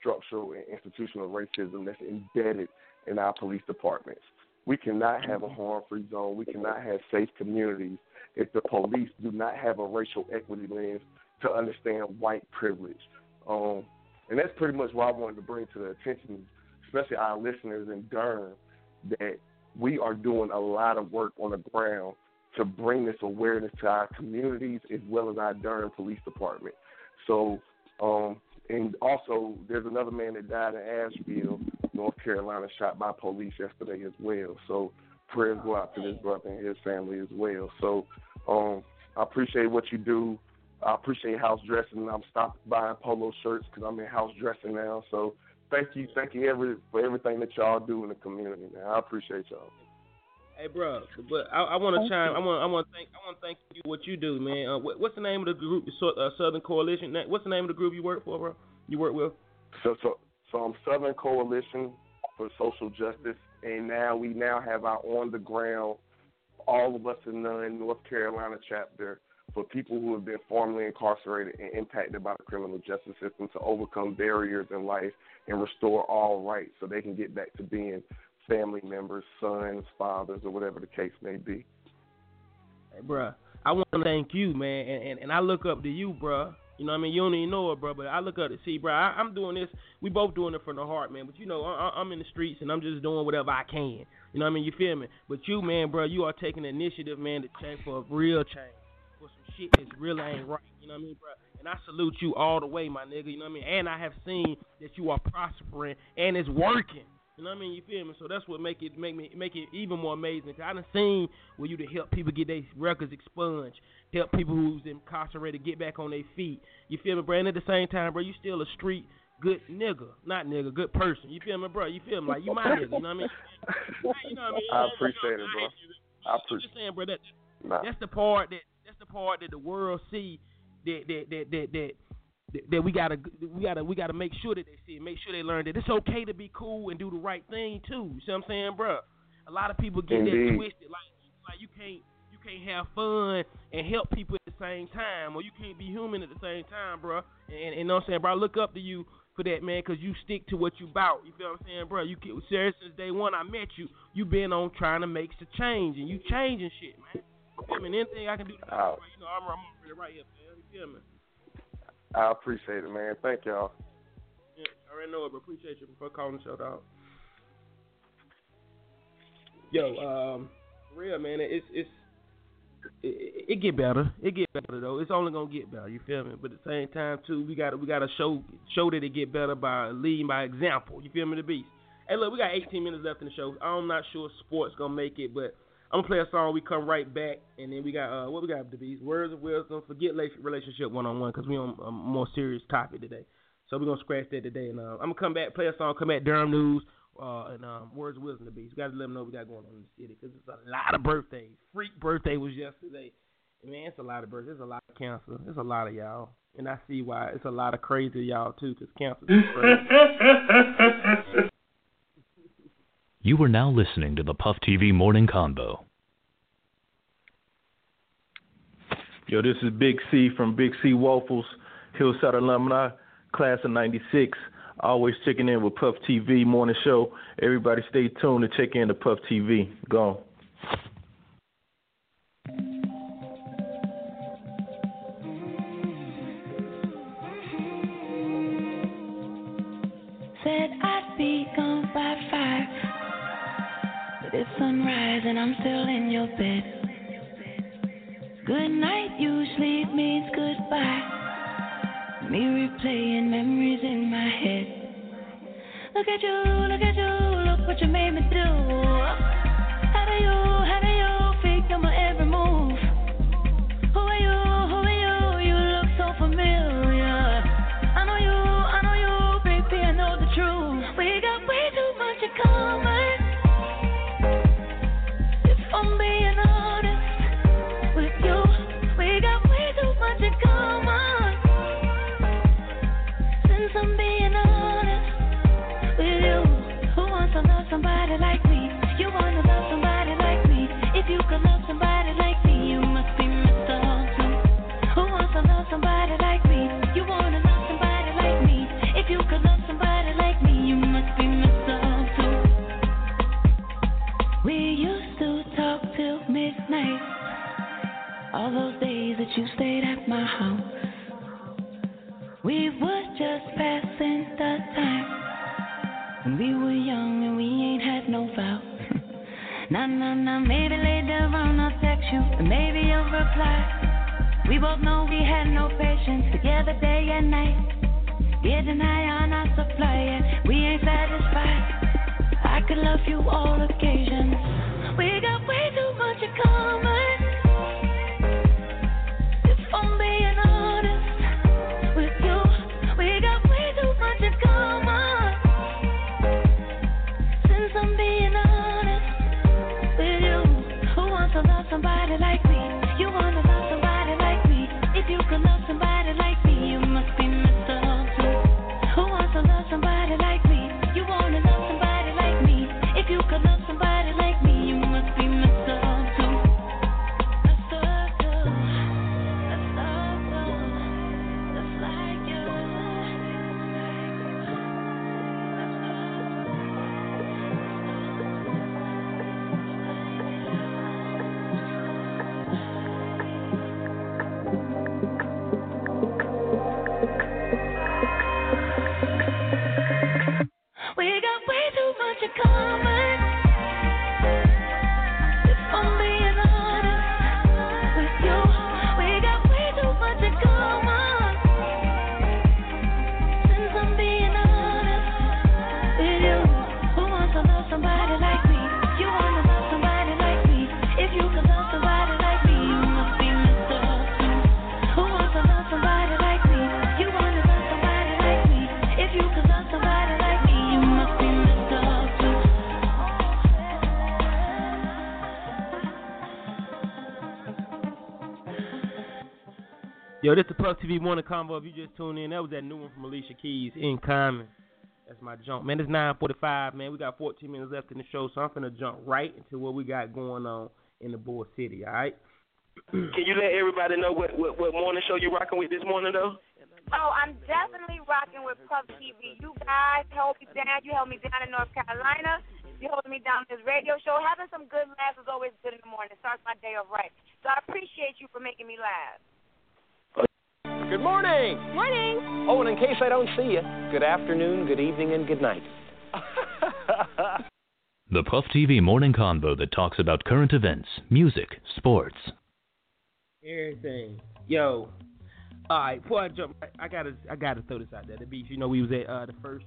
structural and institutional racism that's embedded in our police departments. We cannot have a harm-free zone. We cannot have safe communities if the police do not have a racial equity lens to understand white privilege. Um, and that's pretty much what I wanted to bring to the attention, especially our listeners in Durham, that we are doing a lot of work on the ground to bring this awareness to our communities as well as our Durham Police Department. So, um, and also there's another man that died in Asheville, North Carolina, shot by police yesterday as well. So prayers go out to this brother and his family as well. So um, I appreciate what you do. I appreciate House Dressing. I'm stopping buying polo shirts because I'm in House Dressing now. So thank you, thank you every, for everything that y'all do in the community, man. I appreciate y'all. Hey, bro, but I, I want to chime. You. I want, I want to thank, I want to thank you for what you do, man. Uh, what, what's the name of the group? Uh, Southern Coalition. What's the name of the group you work for, bro? You work with? So, so, so I'm Southern Coalition for Social Justice, and now we now have our on the ground, All of Us and None North Carolina chapter for people who have been formerly incarcerated and impacted by the criminal justice system to overcome barriers in life and restore all rights so they can get back to being family members, sons, fathers, or whatever the case may be. Hey, bruh, I want to thank you, man, and, and, and I look up to you, bruh. You know what I mean? You don't even know it, bro, but I look up to see, bro, I, I'm doing this. We both doing it from the heart, man. But, you know, I, I'm in the streets, and I'm just doing whatever I can. You know what I mean? You feel me? But you, man, bro, you are taking initiative, man, to change for a real change, for some shit that's really ain't right. You know what I mean, bro? And I salute you all the way, my nigga. You know what I mean? And I have seen that you are prospering, and it's working. You know what I mean? You feel me? So that's what make it make me make it even more amazing. Cause I done seen where you to help people get their records expunged, help people who's incarcerated get back on their feet. You feel me, bro? And at the same time, bro, you still a street good nigga, not nigga, good person. You feel me, bro? You feel me? Like you my nigga. You know what I mean? You know what I mean? I appreciate it, bro. I appreciate. I'm just saying, bro, that nah. that's the part that that's the part that the world see that that that that. that That we gotta, we gotta, we gotta make sure that they see it, make sure they learn that it's okay to be cool and do the right thing too. You see what I'm saying, bro? A lot of people get Indeed. that twisted, like, like you can't, you can't have fun and help people at the same time, or you can't be human at the same time, bro. And, and, and you know what I'm saying, bro? I look up to you for that, man, because you stick to what you about. You feel what I'm saying, bro? You serious since day one I met you. You been on trying to make some change, and you changing shit, man. You feel me? Anything I can do to help, bro, you know, I'm, I'm really right here, man. You feel me? I appreciate it, man. Thank y'all. Yeah, I already know it, but appreciate you for calling the show, dog. Yo, um, for real, man. It's it's it, it get better. It get better though. It's only gonna get better. You feel me? But at the same time, too, we gotta we gotta show show that it get better by leading by example. You feel me, the beast? Hey, look, we got eighteen minutes left in the show. I'm not sure sports gonna make it, but I'm gonna play a song. We come right back, and then we got uh, what we got to be words of wisdom. Forget relationship one on one because we on a more serious topic today. So we're gonna scratch that today, and uh, I'm gonna come back, play a song, come back Durham news, uh, and um, words of wisdom to be. We gotta let them know what we got going on in the city because it's a lot of birthdays. Freak birthday was yesterday, and man. It's a lot of birthdays. It's a lot of cancer. It's a lot of y'all, and I see why. It's a lot of crazy y'all too because cancer is crazy. You are now listening to the Puff T V Morning Combo. Yo, this is Big C from Big C Waffles, Hillside Alumni, Class of ninety-six. Always checking in with Puff T V Morning Show. Everybody stay tuned and check in to Puff T V. Go on. Said I'd be gone by five. It's sunrise and I'm still in your bed. Good night usually means goodbye. Me replaying memories in my head. Look at you, look at you, look what you made me do. How do you, how do you figure my every move? Who are you, who are you, you look so familiar. I know you, I know you, baby, I know the truth. We got way too much in common. All those days that you stayed at my house, we were just passing the time. We were young and we ain't had no vows. Nah, nah, nah, maybe later on I'll text you, and maybe you'll reply. We both know we had no patience together day and night. Getting high on our supply, and we ain't satisfied. I could love you all occasions. We got way too much in common. Yo, this the Puff T V Morning Combo. If you just tuned in, that was that new one from Alicia Keys, In Common. That's my jump. Man, it's nine forty-five, man. We got fourteen minutes left in the show, so I'm finna jump right into what we got going on in the Bull City, all right? Can you let everybody know what, what, what morning show you're rocking with this morning, though? Oh, I'm definitely rocking with Puff T V. You guys held me down. You held me down in North Carolina. You held me down in this radio show. Having some good laughs is always good in the morning. It starts my day off right. So I appreciate you for making me laugh. Good morning. Morning. Oh, and in case I don't see you, good afternoon, good evening, and good night. The Puff T V Morning Convo that talks about current events, music, sports. Everything. Yo. All right, before I jump, I, I gotta, I gotta throw this out there. The beach, you know, we was at uh, the first,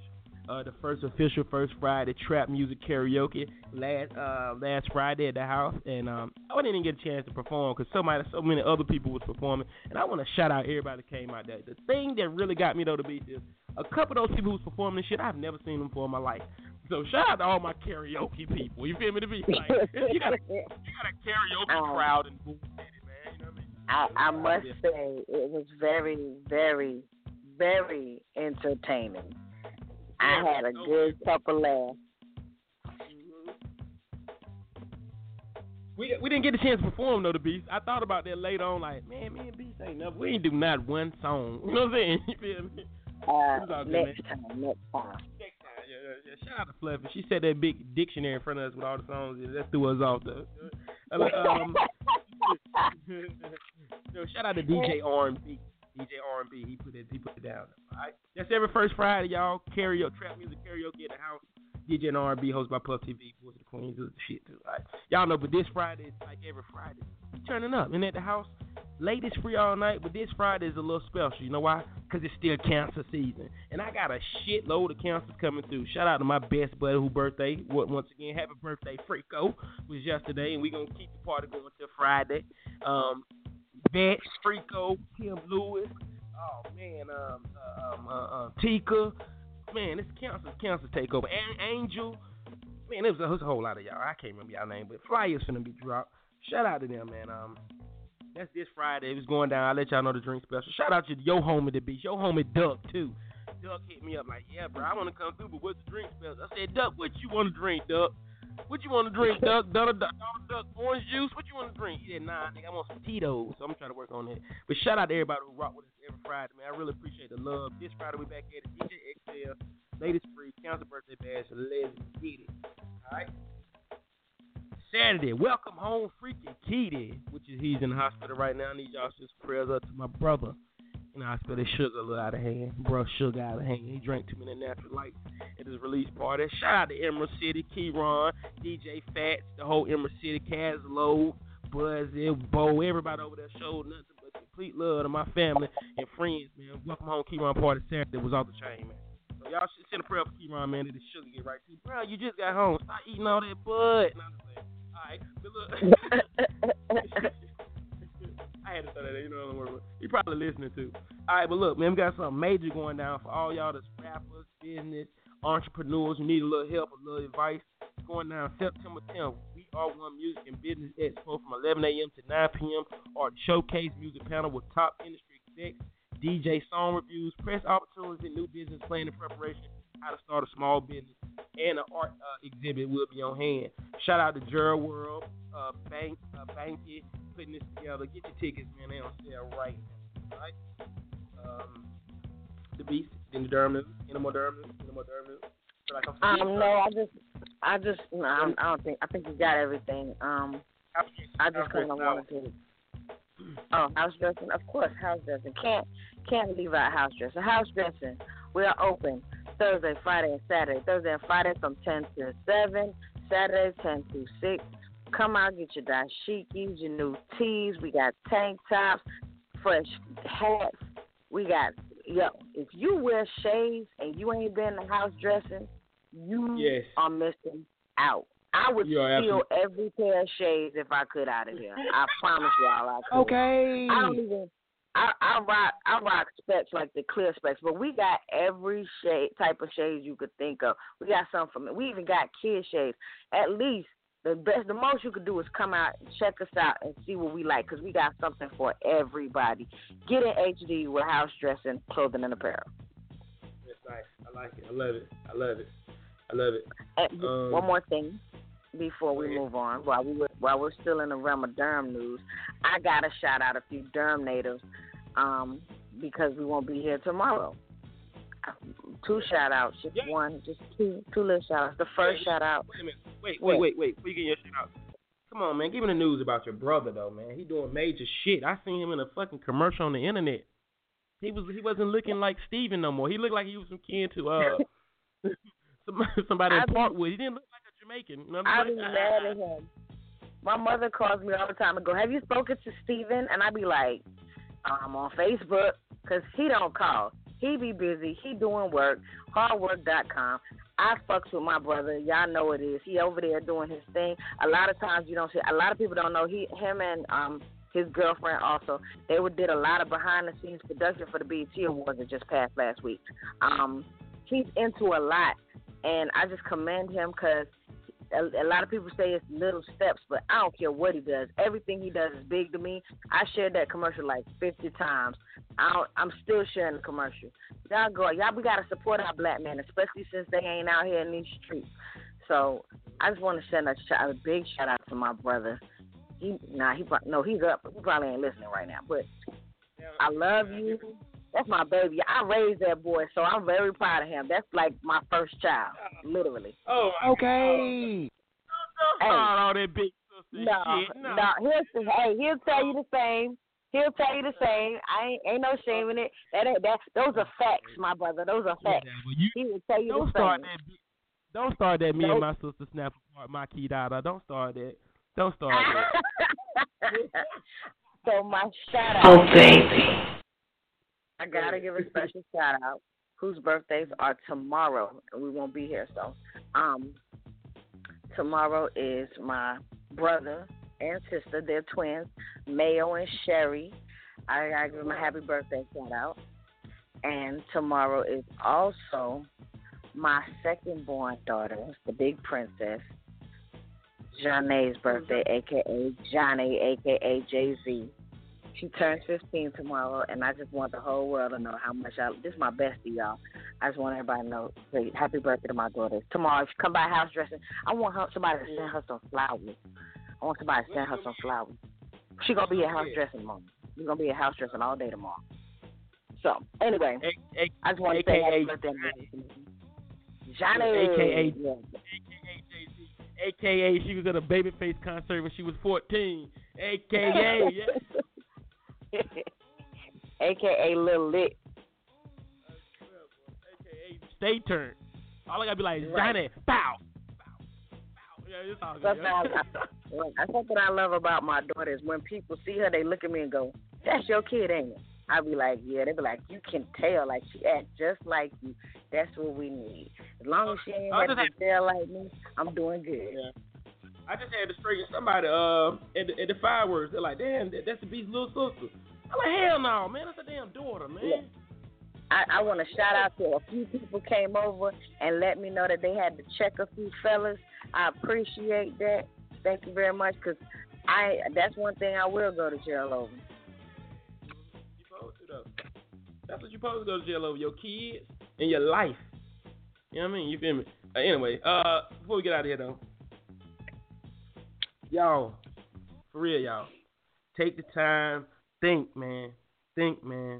uh, the first official first Friday trap music karaoke last, uh, last Friday at the house, and um, I didn't even get a chance to perform because so many, so many other people was performing, and I want to shout out everybody that came out there. The thing that really got me though, the beach, is a couple of those people who was performing this shit I've never seen them before in my life. So shout out to all my karaoke people. You feel me? The beach, like, you got a, you got a karaoke crowd in Bull City. I, I must say it was very, very, very entertaining. I had a good couple laughs. We we didn't get a chance to perform though, the Beast. I thought about that later on, like, man, man, Beast ain't nothing. We ain't do not one song. You know what I'm saying? You feel me? Uh, good, next man. time, next time. Next time, yeah, yeah, yeah. Shout out to Fluffy. She said that big dictionary in front of us with all the songs. That threw us off though. Um, Yo, shout out to D J R and B. D J R and B, he put it, he put it down. All right, that's every first Friday, y'all. Karaoke, trap music, karaoke at the house. D J and R and B, hosted by Puff T V, Boys of the Queens, the shit too. All right, y'all know, but this Friday is like every Friday, we turning up and at the house. Late is free all night, but this Friday is a little special. You know why? Because it's still cancer season. And I got a shitload of cancers coming through. Shout out to my best buddy whose birthday, once again, happy birthday, Frico, was yesterday. And we're going to keep the party going till Friday. Um, Vets, Frico, Kim Lewis, oh, man, um, um, uh, uh, Tika. Man, it's cancer, cancer takeover. And Angel. Man, it was, a, it was a whole lot of y'all. I can't remember y'all name, but flyers finna be dropped. Shout out to them, man. Um... That's this Friday. It was going down. I'll let y'all know the drink special. Shout out to your homie, the beach. Your homie, Duck, too. Duck hit me up like, yeah, bro, I want to come through, but what's the drink special? I said, Duck, what you want to drink, Duck? What you want to drink, Duck? Duck, Duck, Duck, orange juice? What you want to drink? He said, nah, nigga, I want some Tito's, so I'm trying to work on that. But shout out to everybody who rock with us every Friday, man. I really appreciate the love. This Friday, we back at it. D J X L, Ladies Free, Council Birthday Bash, Let's Get It. All right? Saturday, welcome home, freaking Kitty, which is he's in the hospital right now. I need y'all just prayers up to my brother in the hospital. Sugar a little out of hand, bro. Sugar out of hand. He drank too many natural lights at his release party. Shout out to Emerald City, Keyron, D J Fats, the whole Emerald City, Caslo, Buzz, Bo, everybody over there showed nothing but complete love to my family and friends, man. Welcome home, Keyron party Saturday was off the chain, man. So y'all should send a prayer for Keyron, man. Did the sugar get right to you, bro? You just got home. Stop eating all that bud. And I'm just like, alright, but look, I had to throw that in, you know what I'm worried about. You probably listening to. Alright, but look, man, we got something major going down for all y'all that's rappers, business, entrepreneurs who need a little help, a little advice. It's going down September tenth. We Are One Music and Business Expo from eleven a.m. to nine p.m. Our showcase music panel with top industry execs, D J song reviews, press opportunities, and new business planning preparation. How to start a small business, and an art uh, exhibit will be on hand. Shout out to Jur World, uh, Bank uh, Bank it, putting this together. Get your tickets, man. They on sale right now. All right? Um, the Beast in the Durham, in the more Durham, in the more Durham. Like I'm um, no, I just, I just, no, I'm, I don't think. I think you got everything. Um, I just kind of wanted to. Oh, House Dressing, of course, House Dressing. Can't, can't leave out House Dressing. House Dressing, we are open Thursday, Friday, and Saturday. Thursday and Friday from ten to seven. Saturday, ten to six. Come out, get your dashikis, your new tees. We got tank tops, fresh hats. We got, yo, if you wear shades and you ain't been to House Dressing, you yes. are missing out. I would steal absolutely. every pair of shades if I could out of here. I promise y'all I could. Okay. I don't even... I, I rock, I rock specs like the clear specs, but we got every shade, type of shades you could think of. We got some from, we even got kid shades. At least the best, the most you could do is come out and check us out and see what we like, because we got something for everybody. Get in H D with House Dressing, Clothing and Apparel. It's nice. I like it. I love it. I love it. I love it. And um, one more thing before we move on, while we were, while we're still in the realm of Durham news, I gotta shout out a few Durham natives, um, because we won't be here tomorrow. Two shout outs, just yeah. one, just two, two little shout outs. The first wait, shout out. Wait a minute, wait, wait, wait, wait. Before you get your shout out, come on, man, give me the news about your brother though, man. He doing major shit. I seen him in a fucking commercial on the internet. He was he wasn't looking like Steven no more. He looked like he was some kin to uh somebody in Parkwood. He didn't look like a Jamaican. You know what I'm I was mad at him. My mother calls me all the time and go, "Have you spoken to Steven?" And I be like, "I'm on Facebook," because he don't call. He be busy. He doing work. Hardwork dot com. I fucks with my brother. Y'all know it is. He over there doing his thing. A lot of times you don't see. A lot of people don't know. He, him, and um his girlfriend also. They did a lot of behind the scenes production for the B E T Awards that just passed last week. Um, he's into a lot, and I just commend him because a, a lot of people say it's little steps, but I don't care what he does. Everything he does is big to me. I shared that commercial like fifty times. I don't, I'm still sharing the commercial. Y'all go, y'all. We gotta support our black men, especially since they ain't out here in these streets. So I just want to send a, a big shout out to my brother. He, nah, he no, he's up. He probably ain't listening right now. But I love you. That's my baby. I raised that boy, so I'm very proud of him. That's like my first child, literally. Oh, okay. Don't start all that big sister no, shit. No, no. He'll, hey, he'll tell you the same. He'll tell you the same. I ain't, ain't no shame in it. That ain't that. Those are facts, my brother. Those are facts. Yeah, well you, he will tell you don't the start same. That, don't start that. Me nope. and my sister snap apart my key daughter. Don't start that. Don't start that. So my shout out. Oh baby. I gotta give a special shout out whose birthdays are tomorrow. We won't be here, so um, tomorrow is my brother and sister. They're twins, Mayo and Sherry. I gotta give them a happy birthday shout out. And tomorrow is also my second born daughter, the big princess, Johnny's birthday, aka Johnny, aka Jay Z. She turns fifteen tomorrow, and I just want the whole world to know how much I... This is my bestie, y'all. I just want everybody to know, hey, happy birthday to my daughter. Tomorrow, if you come by House Dressing, I want her, somebody to send her some flowers. I want somebody to send her some flowers. She going to be at House Dressing tomorrow. We're going to be at House Dressing all day tomorrow. So, anyway, a- a- I just want to say happy birthday to Johnny. A K A Yeah. A K A A K A she was at a Babyface concert when she was fourteen. A K A yeah. A K A Lil Lit. A K A Stay Turned. All I gotta be like, Johnny, pow, pow, pow. Yeah, it's all good. That's something I love about my daughter is when people see her, they look at me and go, "That's your kid, ain't it?" I be like, "Yeah." They be like, "You can tell, like she act just like you. That's what we need. As long as she ain't got to tell like me, I'm doing good." Yeah. I just had to straighten somebody uh, at, the, at the fireworks. They're like, "Damn, that, that's the beast's little sister." I'm like, "Hell no, man. That's a damn daughter, man." Yeah. I, I want to shout out to a few people came over and let me know that they had to check a few fellas. I appreciate that. Thank you very much, because I that's one thing I will go to jail over. You supposed to, though. That's what you're supposed to go to jail over, your kids and your life. You know what I mean? You feel me? Uh, anyway, uh, before we get out of here, though, y'all, for real, y'all, take the time, think, man, think, man,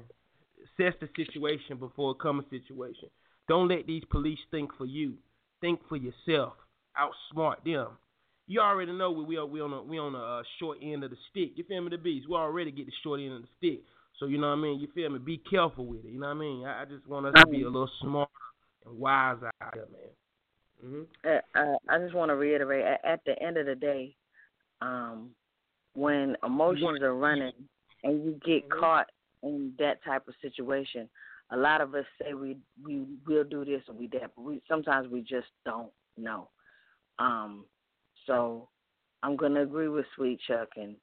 assess the situation before it comes a situation. Don't let these police think for you. Think for yourself. Outsmart them. You already know we we are we on a, we on a uh, short end of the stick. You feel me, the beast? We already get the short end of the stick. So you know what I mean. You feel me? Be careful with it. You know what I mean. I, I just want us to be a little smarter and wise out here, man. Mm-hmm. Uh, I, I just want to reiterate. At, at the end of the day. Um, when emotions are running and you get caught in that type of situation, a lot of us say we we will do this or we that, but we sometimes we just don't know. Um, so I'm gonna agree with Sweet Chuck, and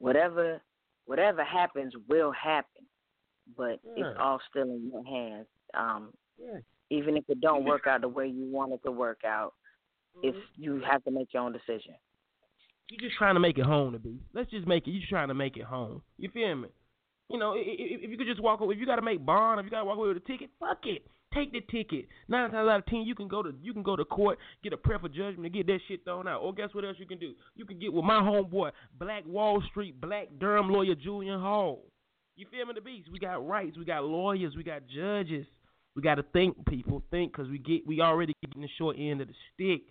whatever whatever happens will happen, but yeah. it's all still in your hands. Um, yeah. Even if it don't work out the way you want it to work out, mm-hmm. it's you have to make your own decision. You're just trying to make it home to be. Let's just make it. You're trying to make it home. You feel me? You know, if, if you could just walk away, if you got to make bond, if you got to walk away with a ticket, fuck it. Take the ticket. Nine times out of ten, you can go to you can go to court, get a prayer for judgment, and get that shit thrown out. Or guess what else you can do? You can get with my homeboy, Black Wall Street, Black Durham lawyer Julian Hall. You feel me, the beast? We got rights, we got lawyers, we got judges. We got to think, people, think, because we get we already getting the short end of the stick.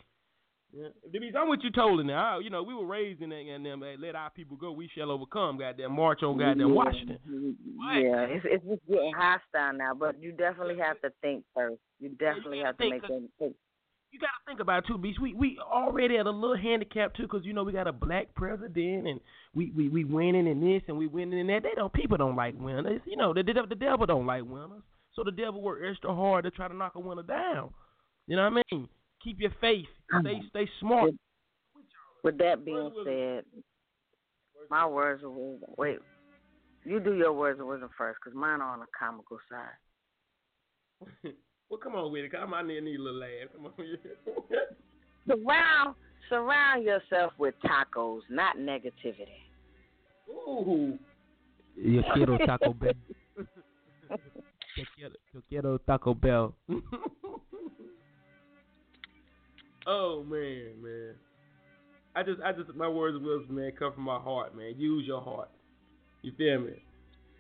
Yeah. The beast, I'm with you totally now. I, you know, we were raised in that, and them, hey, let our people go, we shall overcome. Goddamn, march on goddamn yeah. Washington. What? Yeah, it's, it's just getting hostile now, but you definitely have to think first. You definitely yeah, you have to make that think. You got to think about it, too, beast. We we already at a little handicap, too, because, you know, we got a black president, and we, we, we winning in this, and we winning in that. They don't, people don't like winners. You know, the, the, the devil don't like winners. So the devil work extra hard to try to knock a winner down. You know what I mean? Keep your faith. Stay, stay smart. With that being said, my words of wisdom. Wait, you do your words of wisdom first, because mine are on the comical side. Well, come on with it. Cause I'm out there need a little laugh. Come on with it. surround, surround yourself with tacos, not negativity. Ooh, your keto Taco Bell. Your keto Taco Bell. Oh man, man. I just, I just, my words of wisdom, man, come from my heart, man. Use your heart. You feel me?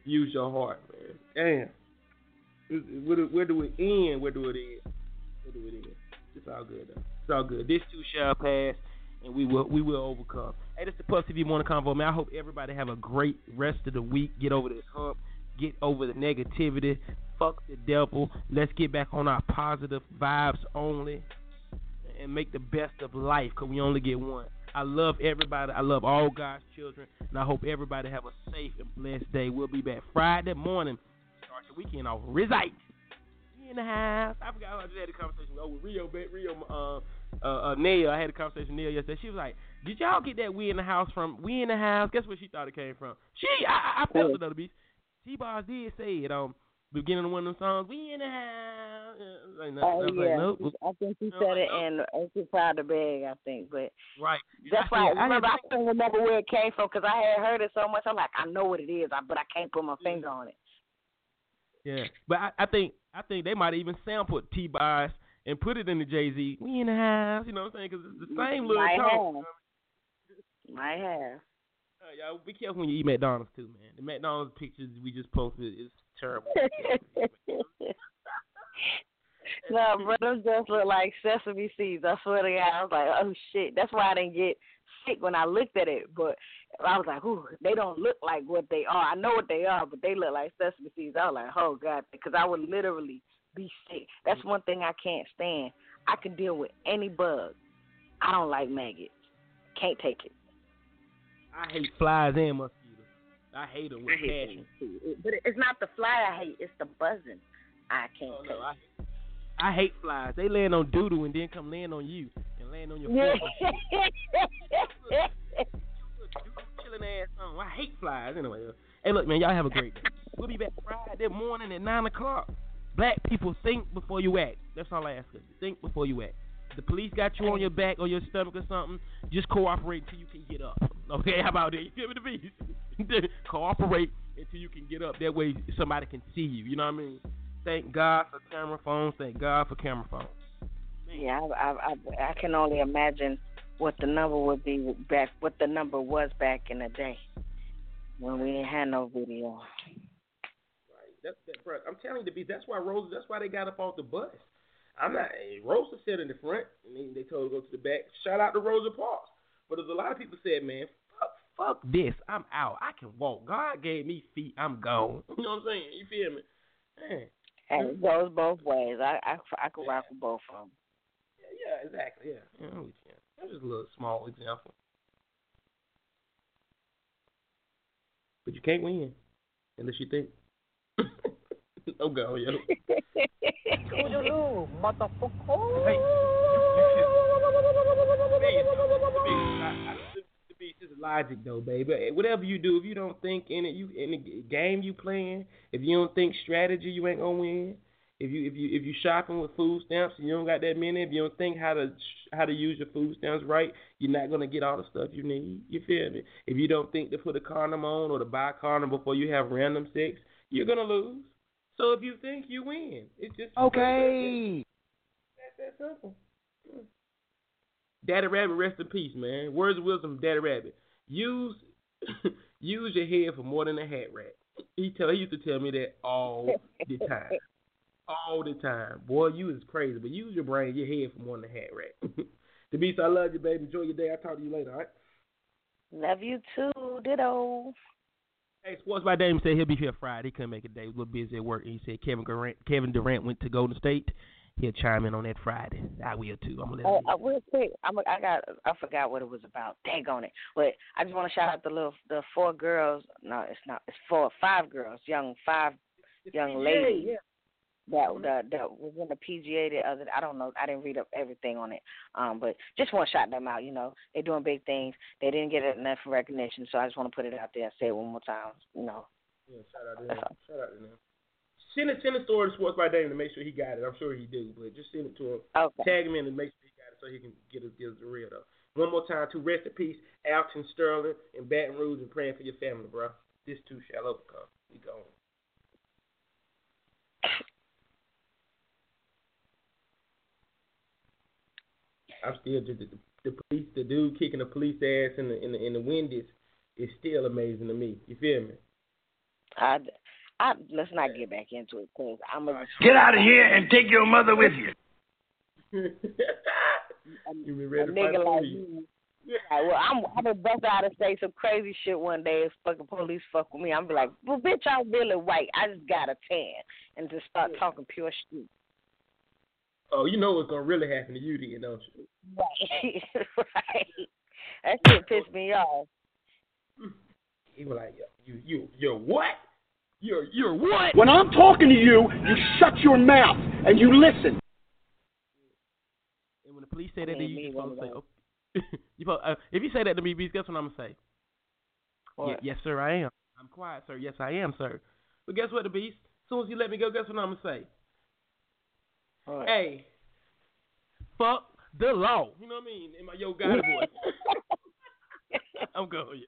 Use your heart, man. Damn. Where do, where do it end? Where do it end? Where do it end? It's all good, though. It's all good. This too shall pass, and we will, we will overcome. Hey, this is the Puff T V Morning Convo, man. I hope everybody have a great rest of the week. Get over this hump. Get over the negativity. Fuck the devil. Let's get back on our positive vibes only. And make the best of life, because we only get one. I love everybody. I love all God's children. And I hope everybody have a safe and blessed day. We'll be back Friday morning. Start the weekend off. Rizite. In the house. I forgot I just had a conversation with, oh, with Rio, Rio uh, uh, uh, Nail. I had a conversation with Nail yesterday. She was like, did y'all get that we in the house from? We in the house. Guess where she thought it came from? She, I, I, I felt another beast. T-Boss did say it um beginning of one of them songs, we in the house. Like, no, oh, yeah. Like, nope. I think he said it in Ain't Proud to Beg, I think. But right. That's why I, I, remember, I couldn't remember where it came from, because I had heard it so much. I'm like, I know what it is, but I can't put my finger on it. Yeah. But I, I think I think they might even sampled T-Boss and put it in the Jay-Z, we in the house. You know what I'm saying? Because it's the same little song. Might have. Uh, y'all be careful when you eat McDonald's, too, man. The McDonald's pictures we just posted is terrible. No, bro, those just look like sesame seeds. I swear to God, I was like, oh, shit. That's why I didn't get sick when I looked at it. But I was like, ooh, they don't look like what they are. I know what they are, but they look like sesame seeds. I was like, oh, God, because I would literally be sick. That's one thing I can't stand. I can deal with any bug. I don't like maggots. Can't take it. I hate flies and mosquitoes. I hate them with passion. But it's not the fly I hate, it's the buzzing. I can't oh, no, I, hate, I hate flies. They land on doodle and then come land on you and land on your forehead. Chilling ass song. I hate flies. Anyway, hey, look, man, y'all have a great day. We'll be back Friday morning at nine o'clock. Black people, think before you act. That's all I ask you. Think before you act. The police got you on your back or your stomach or something, just cooperate until you can get up. Okay, how about that? You feel me, the beast? Cooperate until you can get up. That way somebody can see you. You know what I mean? Thank God for camera phones. Thank God for camera phones. Yeah, I, I, I, I can only imagine what the number would be back, what the number was back in the day when we didn't have no video. Right. That's that, bro. I'm telling you, the beast. That's why Rosa. That's why they got up off the bus. I'm not. Rosa sat in the front, and then they told her to go to the back. Shout out to Rosa Parks. But there's a lot of people said, man, fuck, fuck this. I'm out. I can walk. God gave me feet. I'm gone. You know what I'm saying? You feel me? Man. And it goes both ways. I I, I could yeah. rock with both of them. Yeah, yeah, exactly. Yeah, yeah, we can. That's just a little small example. But you can't win unless you think. Oh, go, yo. Toodaloo, motherfucker. Hey, the beast is logic, though, baby. Whatever you do, if you don't think in it, you in the game you playing, if you don't think strategy, you ain't going to win. If you if you if you shopping with food stamps and you don't got that many, if you don't think how to how to use your food stamps right, you're not gonna get all the stuff you need. You feel me? If you don't think to put a condom on or to buy a condom before you have random sex, you're gonna lose. So if you think, you win. It's just okay. That's that simple. Daddy Rabbit, rest in peace, man. Words of wisdom, Daddy Rabbit. Use use your head for more than a hat rack. He tell he used to tell me that all the time. All the time. Boy, you is crazy, but use your brain, your head for more than a hat rack. The Beast, I love you, baby. Enjoy your day. I'll talk to you later, all right? Love you too. Ditto. Hey, Sports by Dame said he'll be here Friday. He couldn't make it today. He was a little busy at work. And he said Kevin Durant, Kevin Durant went to Golden State. He'll chime in on that Friday. I will, too. I'm gonna let oh, I will, too. I'm a, I, got, I forgot what it was about. Dang on it. But I just want to shout out the little the four girls. No, it's not. It's four, five girls, young, five young ladies. Yeah, yeah. That, that that was in the P G A the other. I don't know. I didn't read up everything on it. Um, but just want to shout them out. You know, they're doing big things. They didn't get enough recognition, so I just want to put it out there and say it one more time. You know. Yeah, shout out to them. Shout out to them. Send a send a story to Sports by Dame to make sure he got it. I'm sure he do, but just send it to him. Okay. Tag him in and make sure he got it so he can get us get us the real though. One more time, to rest in peace, Alton Sterling and Baton Rouge, and praying for your family, bro. This too shall overcome. We gone. I'm still the, the, the police, the dude kicking the police ass in the in the, in the wind is, is still amazing to me. You feel me? I, I let's not get back into it because I'm gonna get out of here and take your mother with you. a, you be ready a nigga like you. Yeah, well, I'm I'm gonna bust out and say some crazy shit one day if fucking police fuck with me. I'm be like, well, bitch, I'm really white. I just got a tan and just start yeah. talking pure shit. Oh, you know what's gonna really happen to you then, don't you? Right, right. That shit pissed me off. He was like, "You, you, you're what? You're, you're what?" When I'm talking to you, you shut your mouth and you listen. And when the police say that to you, you're supposed to say, oh. you supposed, uh, "If you say that to me, guess what I'm gonna say?" Y- yes, sir, I am. I'm quiet, sir. Yes, I am, sir. But guess what, the Beast? As soon as you let me go, guess what I'm gonna say? Right. Hey, fuck the law. You know what I mean? In my yo guy voice. I'm going.